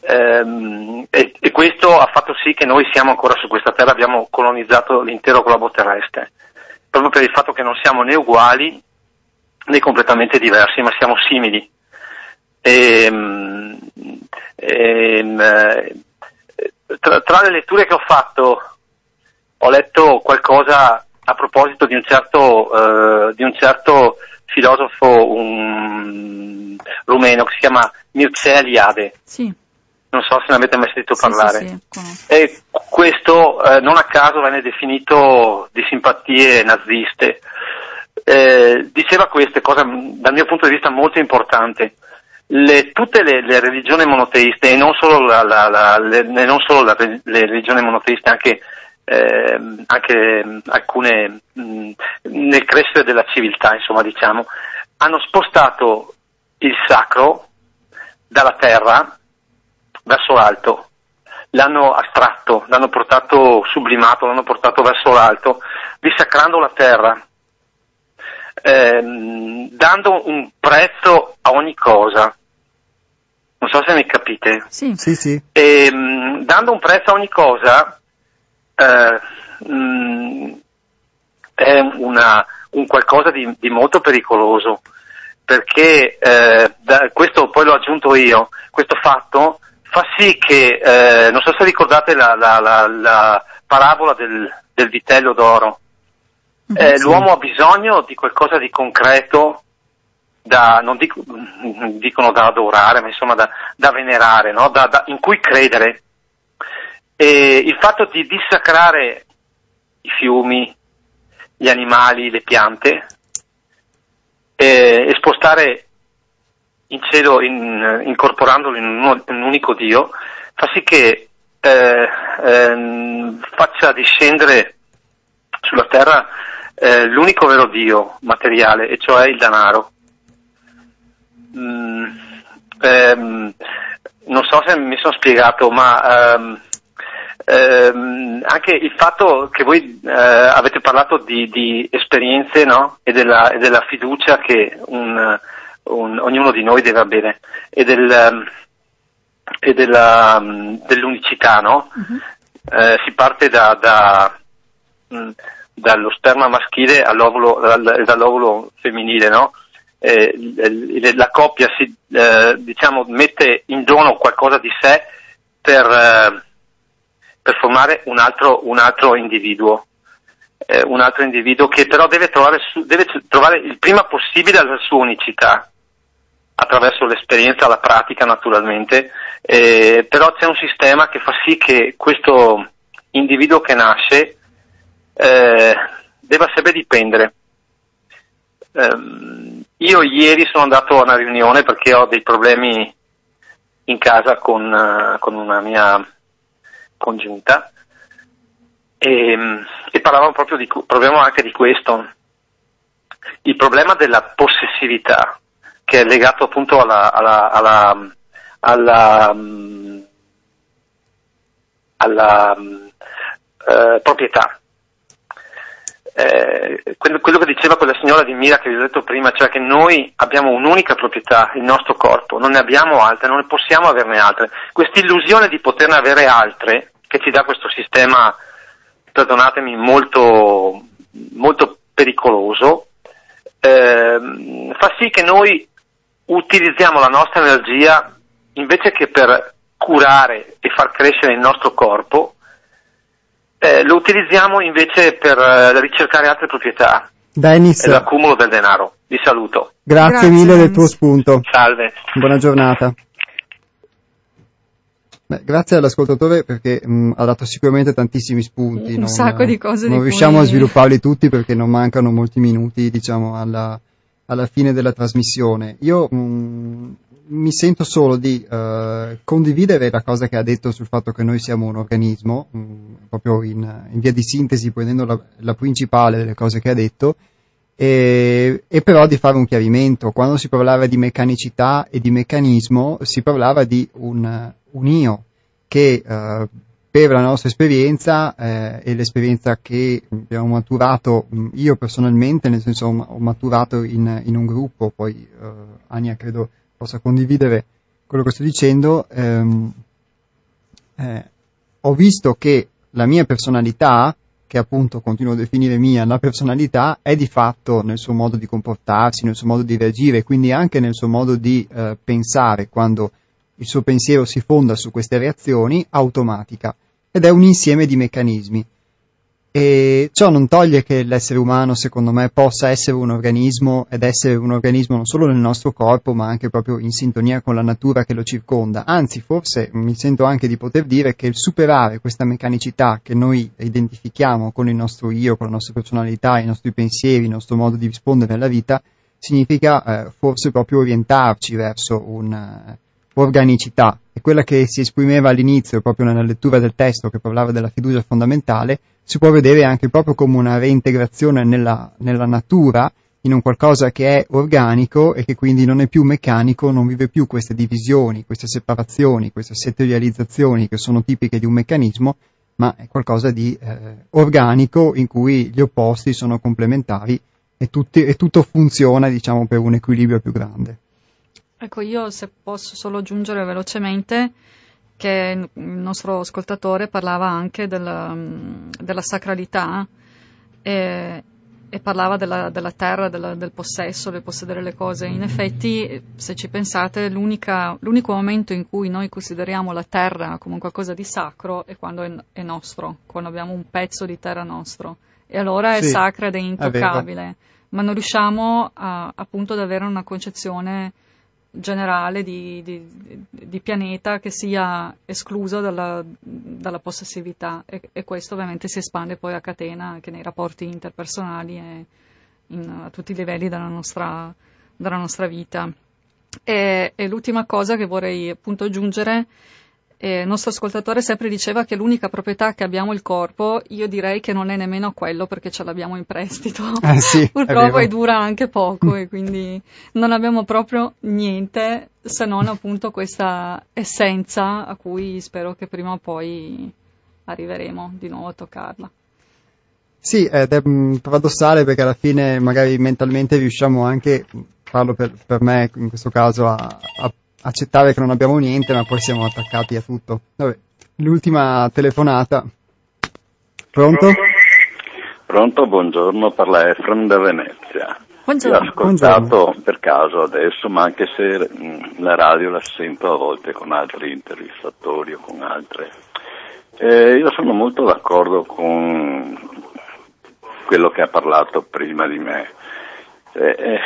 E, e questo ha fatto sì che noi siamo ancora su questa terra, abbiamo colonizzato l'intero globo terrestre, proprio per il fatto che non siamo né uguali né completamente diversi, ma siamo simili. E, e, tra, tra le letture che ho fatto, ho letto qualcosa a proposito di un certo, eh, di un certo filosofo un, rumeno che si chiama Mircea Eliade. Sì. Non so se ne avete mai sentito parlare. Sì, sì, sì. E questo eh, non a caso venne definito di simpatie naziste. Eh, diceva questa cosa, dal mio punto di vista, molto importante. Le, tutte le, le religioni monoteiste, e non solo la, la, la, le, non solo la, le religioni monoteiste, anche, eh, anche alcune mh, nel crescere della civiltà, insomma, diciamo, hanno spostato il sacro dalla terra verso l'alto, l'hanno astratto, l'hanno portato sublimato, l'hanno portato verso l'alto, dissacrando la terra, ehm, dando un prezzo a ogni cosa. Non so se mi capite. Sì, sì, sì. E, mh, dando un prezzo a ogni cosa, eh, mh, è una, un qualcosa di, di molto pericoloso, perché eh, da, questo poi l'ho aggiunto io, questo fatto fa sì che, eh, non so se ricordate la, la, la, la parabola del, del vitello d'oro, eh, sì. L'uomo ha bisogno di qualcosa di concreto da, non dico, dicono da adorare, ma insomma da, da venerare, no? da, da, in cui credere. E il fatto di dissacrare i fiumi, gli animali, le piante, eh, e spostare in cielo, in, incorporandolo in un, in un unico Dio, fa sì che eh, eh, faccia discendere sulla terra eh, l'unico vero Dio materiale, e cioè il denaro. Mm, ehm, non so se mi sono spiegato, ma ehm, ehm, anche il fatto che voi eh, avete parlato di, di esperienze, no? e, della, e della fiducia che un Un, ognuno di noi deve avere, e, del, um, e della, um, dell'unicità, no? Uh-huh. Eh, si parte da, da, mh, dallo sperma maschile all'ovulo, dal, dall'ovulo femminile, no? Eh, l, l, la coppia si eh, diciamo mette in dono qualcosa di sé per, eh, per formare un altro, un altro individuo. Eh, un altro individuo che però deve trovare, su, deve trovare il prima possibile la sua unicità, attraverso l'esperienza, la pratica naturalmente, eh, però c'è un sistema che fa sì che questo individuo che nasce eh, debba sempre dipendere. Eh, io ieri sono andato a una riunione perché ho dei problemi in casa con, con una mia congiunta, E, e parlavamo proprio di, parlavamo anche di questo, il problema della possessività, che è legato appunto alla, alla, alla, alla, alla eh, proprietà. Eh, quello, quello che diceva quella signora di Mira che vi ho detto prima, cioè che noi abbiamo un'unica proprietà, il nostro corpo, non ne abbiamo altre, non ne possiamo averne altre. Quest'illusione di poterne avere altre, che ci dà questo sistema, perdonatemi, molto, molto pericoloso, eh, fa sì che noi utilizziamo la nostra energia invece che per curare e far crescere il nostro corpo, eh, lo utilizziamo invece per eh, ricercare altre proprietà. Denis, e l'accumulo del denaro. Vi saluto. Grazie, Grazie mille del tuo spunto. Salve. Buona giornata. Beh, grazie all'ascoltatore perché mh, ha dato sicuramente tantissimi spunti. Un non, sacco di cose. Non di riusciamo cui... a svilupparli tutti perché non mancano molti minuti, diciamo, alla, alla fine della trasmissione. Io mh, mi sento solo di uh, condividere la cosa che ha detto sul fatto che noi siamo un organismo, mh, proprio in, in via di sintesi, prendendo la, la principale delle cose che ha detto, e, e però di fare un chiarimento. Quando si parlava di meccanicità e di meccanismo, si parlava di un, un io che uh, per la nostra esperienza eh, e l'esperienza che abbiamo maturato, mh, io personalmente, nel senso ho, ho maturato in, in un gruppo, poi uh, Ania credo possa condividere quello che sto dicendo, ehm, eh, ho visto che la mia personalità, che appunto continuo a definire mia, la personalità, è di fatto nel suo modo di comportarsi, nel suo modo di reagire, quindi anche nel suo modo di eh, pensare, quando il suo pensiero si fonda su queste reazioni, automatica, ed è un insieme di meccanismi. E ciò non toglie che l'essere umano, secondo me, possa essere un organismo, ed essere un organismo non solo nel nostro corpo, ma anche proprio in sintonia con la natura che lo circonda. Anzi, forse mi sento anche di poter dire che il superare questa meccanicità che noi identifichiamo con il nostro io, con la nostra personalità, i nostri pensieri, il nostro modo di rispondere alla vita, significa eh, forse proprio orientarci verso un'organicità. E quella che si esprimeva all'inizio, proprio nella lettura del testo che parlava della fiducia fondamentale, si può vedere anche proprio come una reintegrazione nella, nella natura, in un qualcosa che è organico e che quindi non è più meccanico, non vive più queste divisioni, queste separazioni, queste settorializzazioni che sono tipiche di un meccanismo, ma è qualcosa di eh, organico, in cui gli opposti sono complementari e, tutti, e tutto funziona, diciamo, per un equilibrio più grande. Ecco, io se posso solo aggiungere velocemente che il nostro ascoltatore parlava anche della, della sacralità e, e parlava della, della terra, della, del possesso, del possedere le cose. In effetti, se ci pensate, l'unica, l'unico momento in cui noi consideriamo la terra come un qualcosa di sacro è quando è, è nostro, quando abbiamo un pezzo di terra nostro. E allora è sì, sacra ed è intoccabile, aveva. Ma non riusciamo a, appunto ad avere una concezione generale di, di, di pianeta che sia escluso dalla, dalla possessività, e, e questo ovviamente si espande poi a catena anche nei rapporti interpersonali e in, a tutti i livelli della nostra, della nostra vita. E, e l'ultima cosa che vorrei appunto aggiungere, eh, il nostro ascoltatore sempre diceva che l'unica proprietà che abbiamo è il corpo. Io direi che non è nemmeno quello, perché ce l'abbiamo in prestito, eh sì, purtroppo, e dura anche poco, e quindi non abbiamo proprio niente se non appunto questa essenza a cui spero che prima o poi arriveremo di nuovo a toccarla. Sì, ed è paradossale, perché alla fine magari mentalmente riusciamo anche, parlo per, per me in questo caso, a, a accettare che non abbiamo niente, ma poi siamo attaccati a tutto. Vabbè, l'ultima telefonata. Pronto? Pronto, buongiorno, parla Efron da Venezia. Buongiorno. L'ho ascoltato buongiorno. Per caso adesso, ma anche se mh, la radio la sento a volte con altri intervistatori o con altre. Eh, io sono molto d'accordo con quello che ha parlato prima di me. Eh, eh,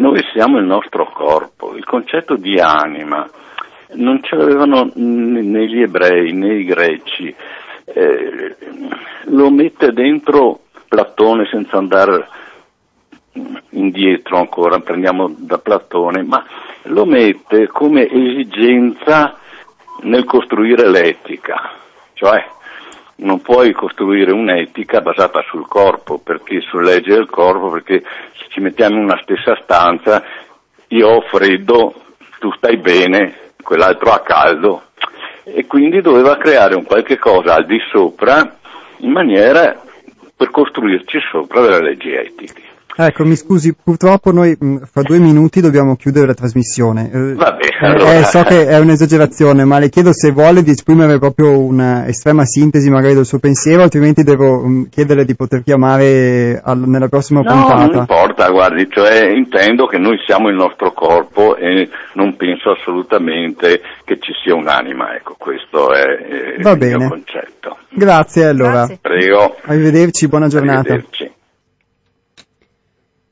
Noi siamo il nostro corpo. Il concetto di anima non ce l'avevano né gli ebrei né i greci. Eh, lo mette dentro Platone, senza andare indietro ancora, prendiamo da Platone, ma lo mette come esigenza nel costruire l'etica. Cioè, non puoi costruire un'etica basata sul corpo, perché sulla legge del corpo, perché se ci mettiamo in una stessa stanza, io ho freddo, tu stai bene, quell'altro ha caldo, e quindi doveva creare un qualche cosa al di sopra, in maniera per costruirci sopra delle leggi etiche. Ecco, mi scusi, purtroppo noi mh, fra due minuti dobbiamo chiudere la trasmissione. Eh, Vabbè, allora. eh, so che è un'esagerazione, ma le chiedo se vuole di esprimere proprio un'estrema sintesi magari del suo pensiero, altrimenti devo mh, chiederle di poter chiamare al, nella prossima no, puntata. No, non importa, guardi, cioè intendo che noi siamo il nostro corpo e non penso assolutamente che ci sia un'anima, ecco, questo è eh, Va il bene. Mio concetto. Grazie, allora. Grazie. Prego. Arrivederci, buona giornata. Arrivederci.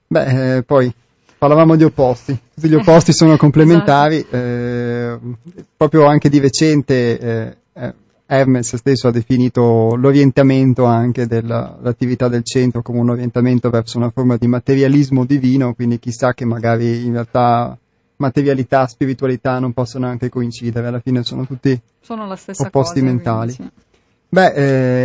Beh, eh, poi parlavamo di opposti, tutti gli opposti sono complementari, eh, proprio anche di recente eh, eh, Hermes stesso ha definito l'orientamento anche dell'attività del centro come un orientamento verso una forma di materialismo divino, quindi chissà che magari in realtà materialità, spiritualità non possono anche coincidere, alla fine sono tutti sono la stessa opposti cosa, mentali. Quindi, sì. Beh,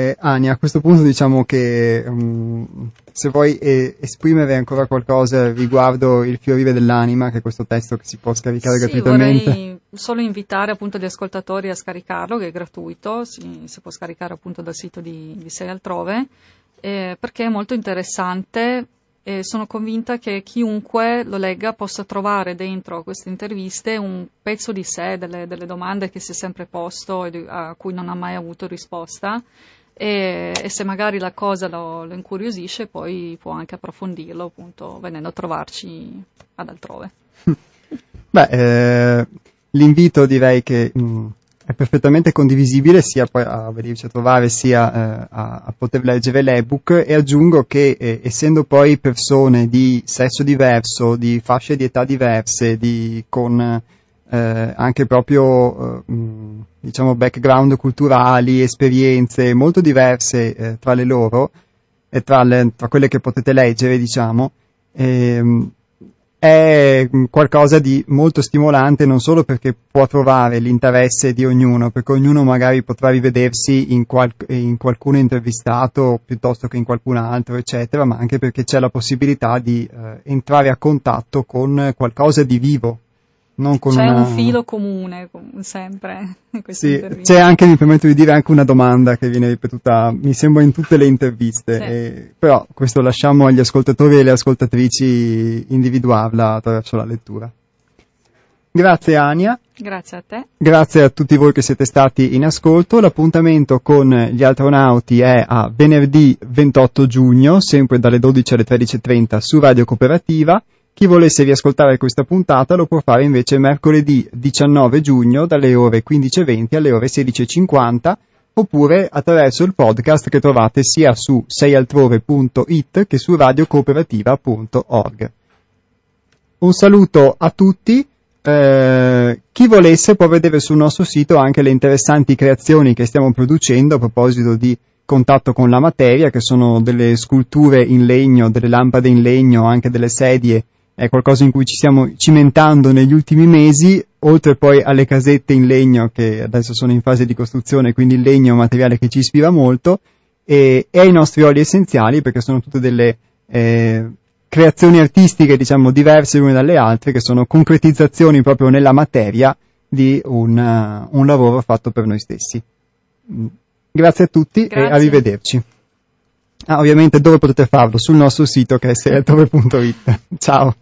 eh, Ania, a questo punto diciamo che um, se vuoi eh, esprimere ancora qualcosa riguardo Il fiorire dell'anima, che è questo testo che si può scaricare sì, gratuitamente. Vorrei solo invitare appunto gli ascoltatori a scaricarlo, che è gratuito, si, si può scaricare appunto dal sito di, di Sei Altrove, eh, perché è molto interessante e sono convinta che chiunque lo legga possa trovare dentro queste interviste un pezzo di sé, delle, delle domande che si è sempre posto e a cui non ha mai avuto risposta, e, e se magari la cosa lo, lo incuriosisce poi può anche approfondirlo appunto venendo a trovarci ad Altrove. Beh, eh, l'invito direi che mh, è perfettamente condivisibile sia a venirci a trovare sia eh, a, a poter leggere l'ebook, e aggiungo che eh, essendo poi persone di sesso diverso, di fasce di età diverse, di con eh, anche proprio eh, diciamo background culturali, esperienze molto diverse eh, tra le loro e tra, le, tra quelle che potete leggere, diciamo eh, è qualcosa di molto stimolante, non solo perché può trovare l'interesse di ognuno, perché ognuno magari potrà rivedersi in, qual- in qualcuno intervistato piuttosto che in qualcun altro, eccetera, ma anche perché c'è la possibilità di eh, entrare a contatto con qualcosa di vivo. Non con c'è una... un filo comune, sempre. In sì, interviste. C'è anche, mi permetto di dire, anche una domanda che viene ripetuta, mi sembra, in tutte le interviste, sì. e, però questo lasciamo agli ascoltatori e alle ascoltatrici individuarla attraverso la lettura. Grazie Ania. Grazie a te. Grazie a tutti voi che siete stati in ascolto. L'appuntamento con gli Altronauti è a venerdì ventotto giugno, sempre dalle dodici alle tredici e trenta su Radio Cooperativa. Chi volesse riascoltare questa puntata lo può fare invece mercoledì diciannove giugno dalle ore quindici e venti alle ore sedici e cinquanta, oppure attraverso il podcast che trovate sia su sei altrove punto it che su radio cooperativa punto org. Un saluto a tutti. Eh, chi volesse può vedere sul nostro sito anche le interessanti creazioni che stiamo producendo a proposito di contatto con la materia, che sono delle sculture in legno, delle lampade in legno, anche delle sedie. È qualcosa in cui ci stiamo cimentando negli ultimi mesi, oltre poi alle casette in legno che adesso sono in fase di costruzione, quindi il legno è un materiale che ci ispira molto, e, e ai nostri oli essenziali, perché sono tutte delle eh, creazioni artistiche, diciamo, diverse l'une dalle altre, che sono concretizzazioni proprio nella materia di un, uh, un lavoro fatto per noi stessi. Grazie a tutti. Grazie. E arrivederci. Ah, ovviamente dove potete farlo? Sul nostro sito che è sei altrove punto it. Ciao.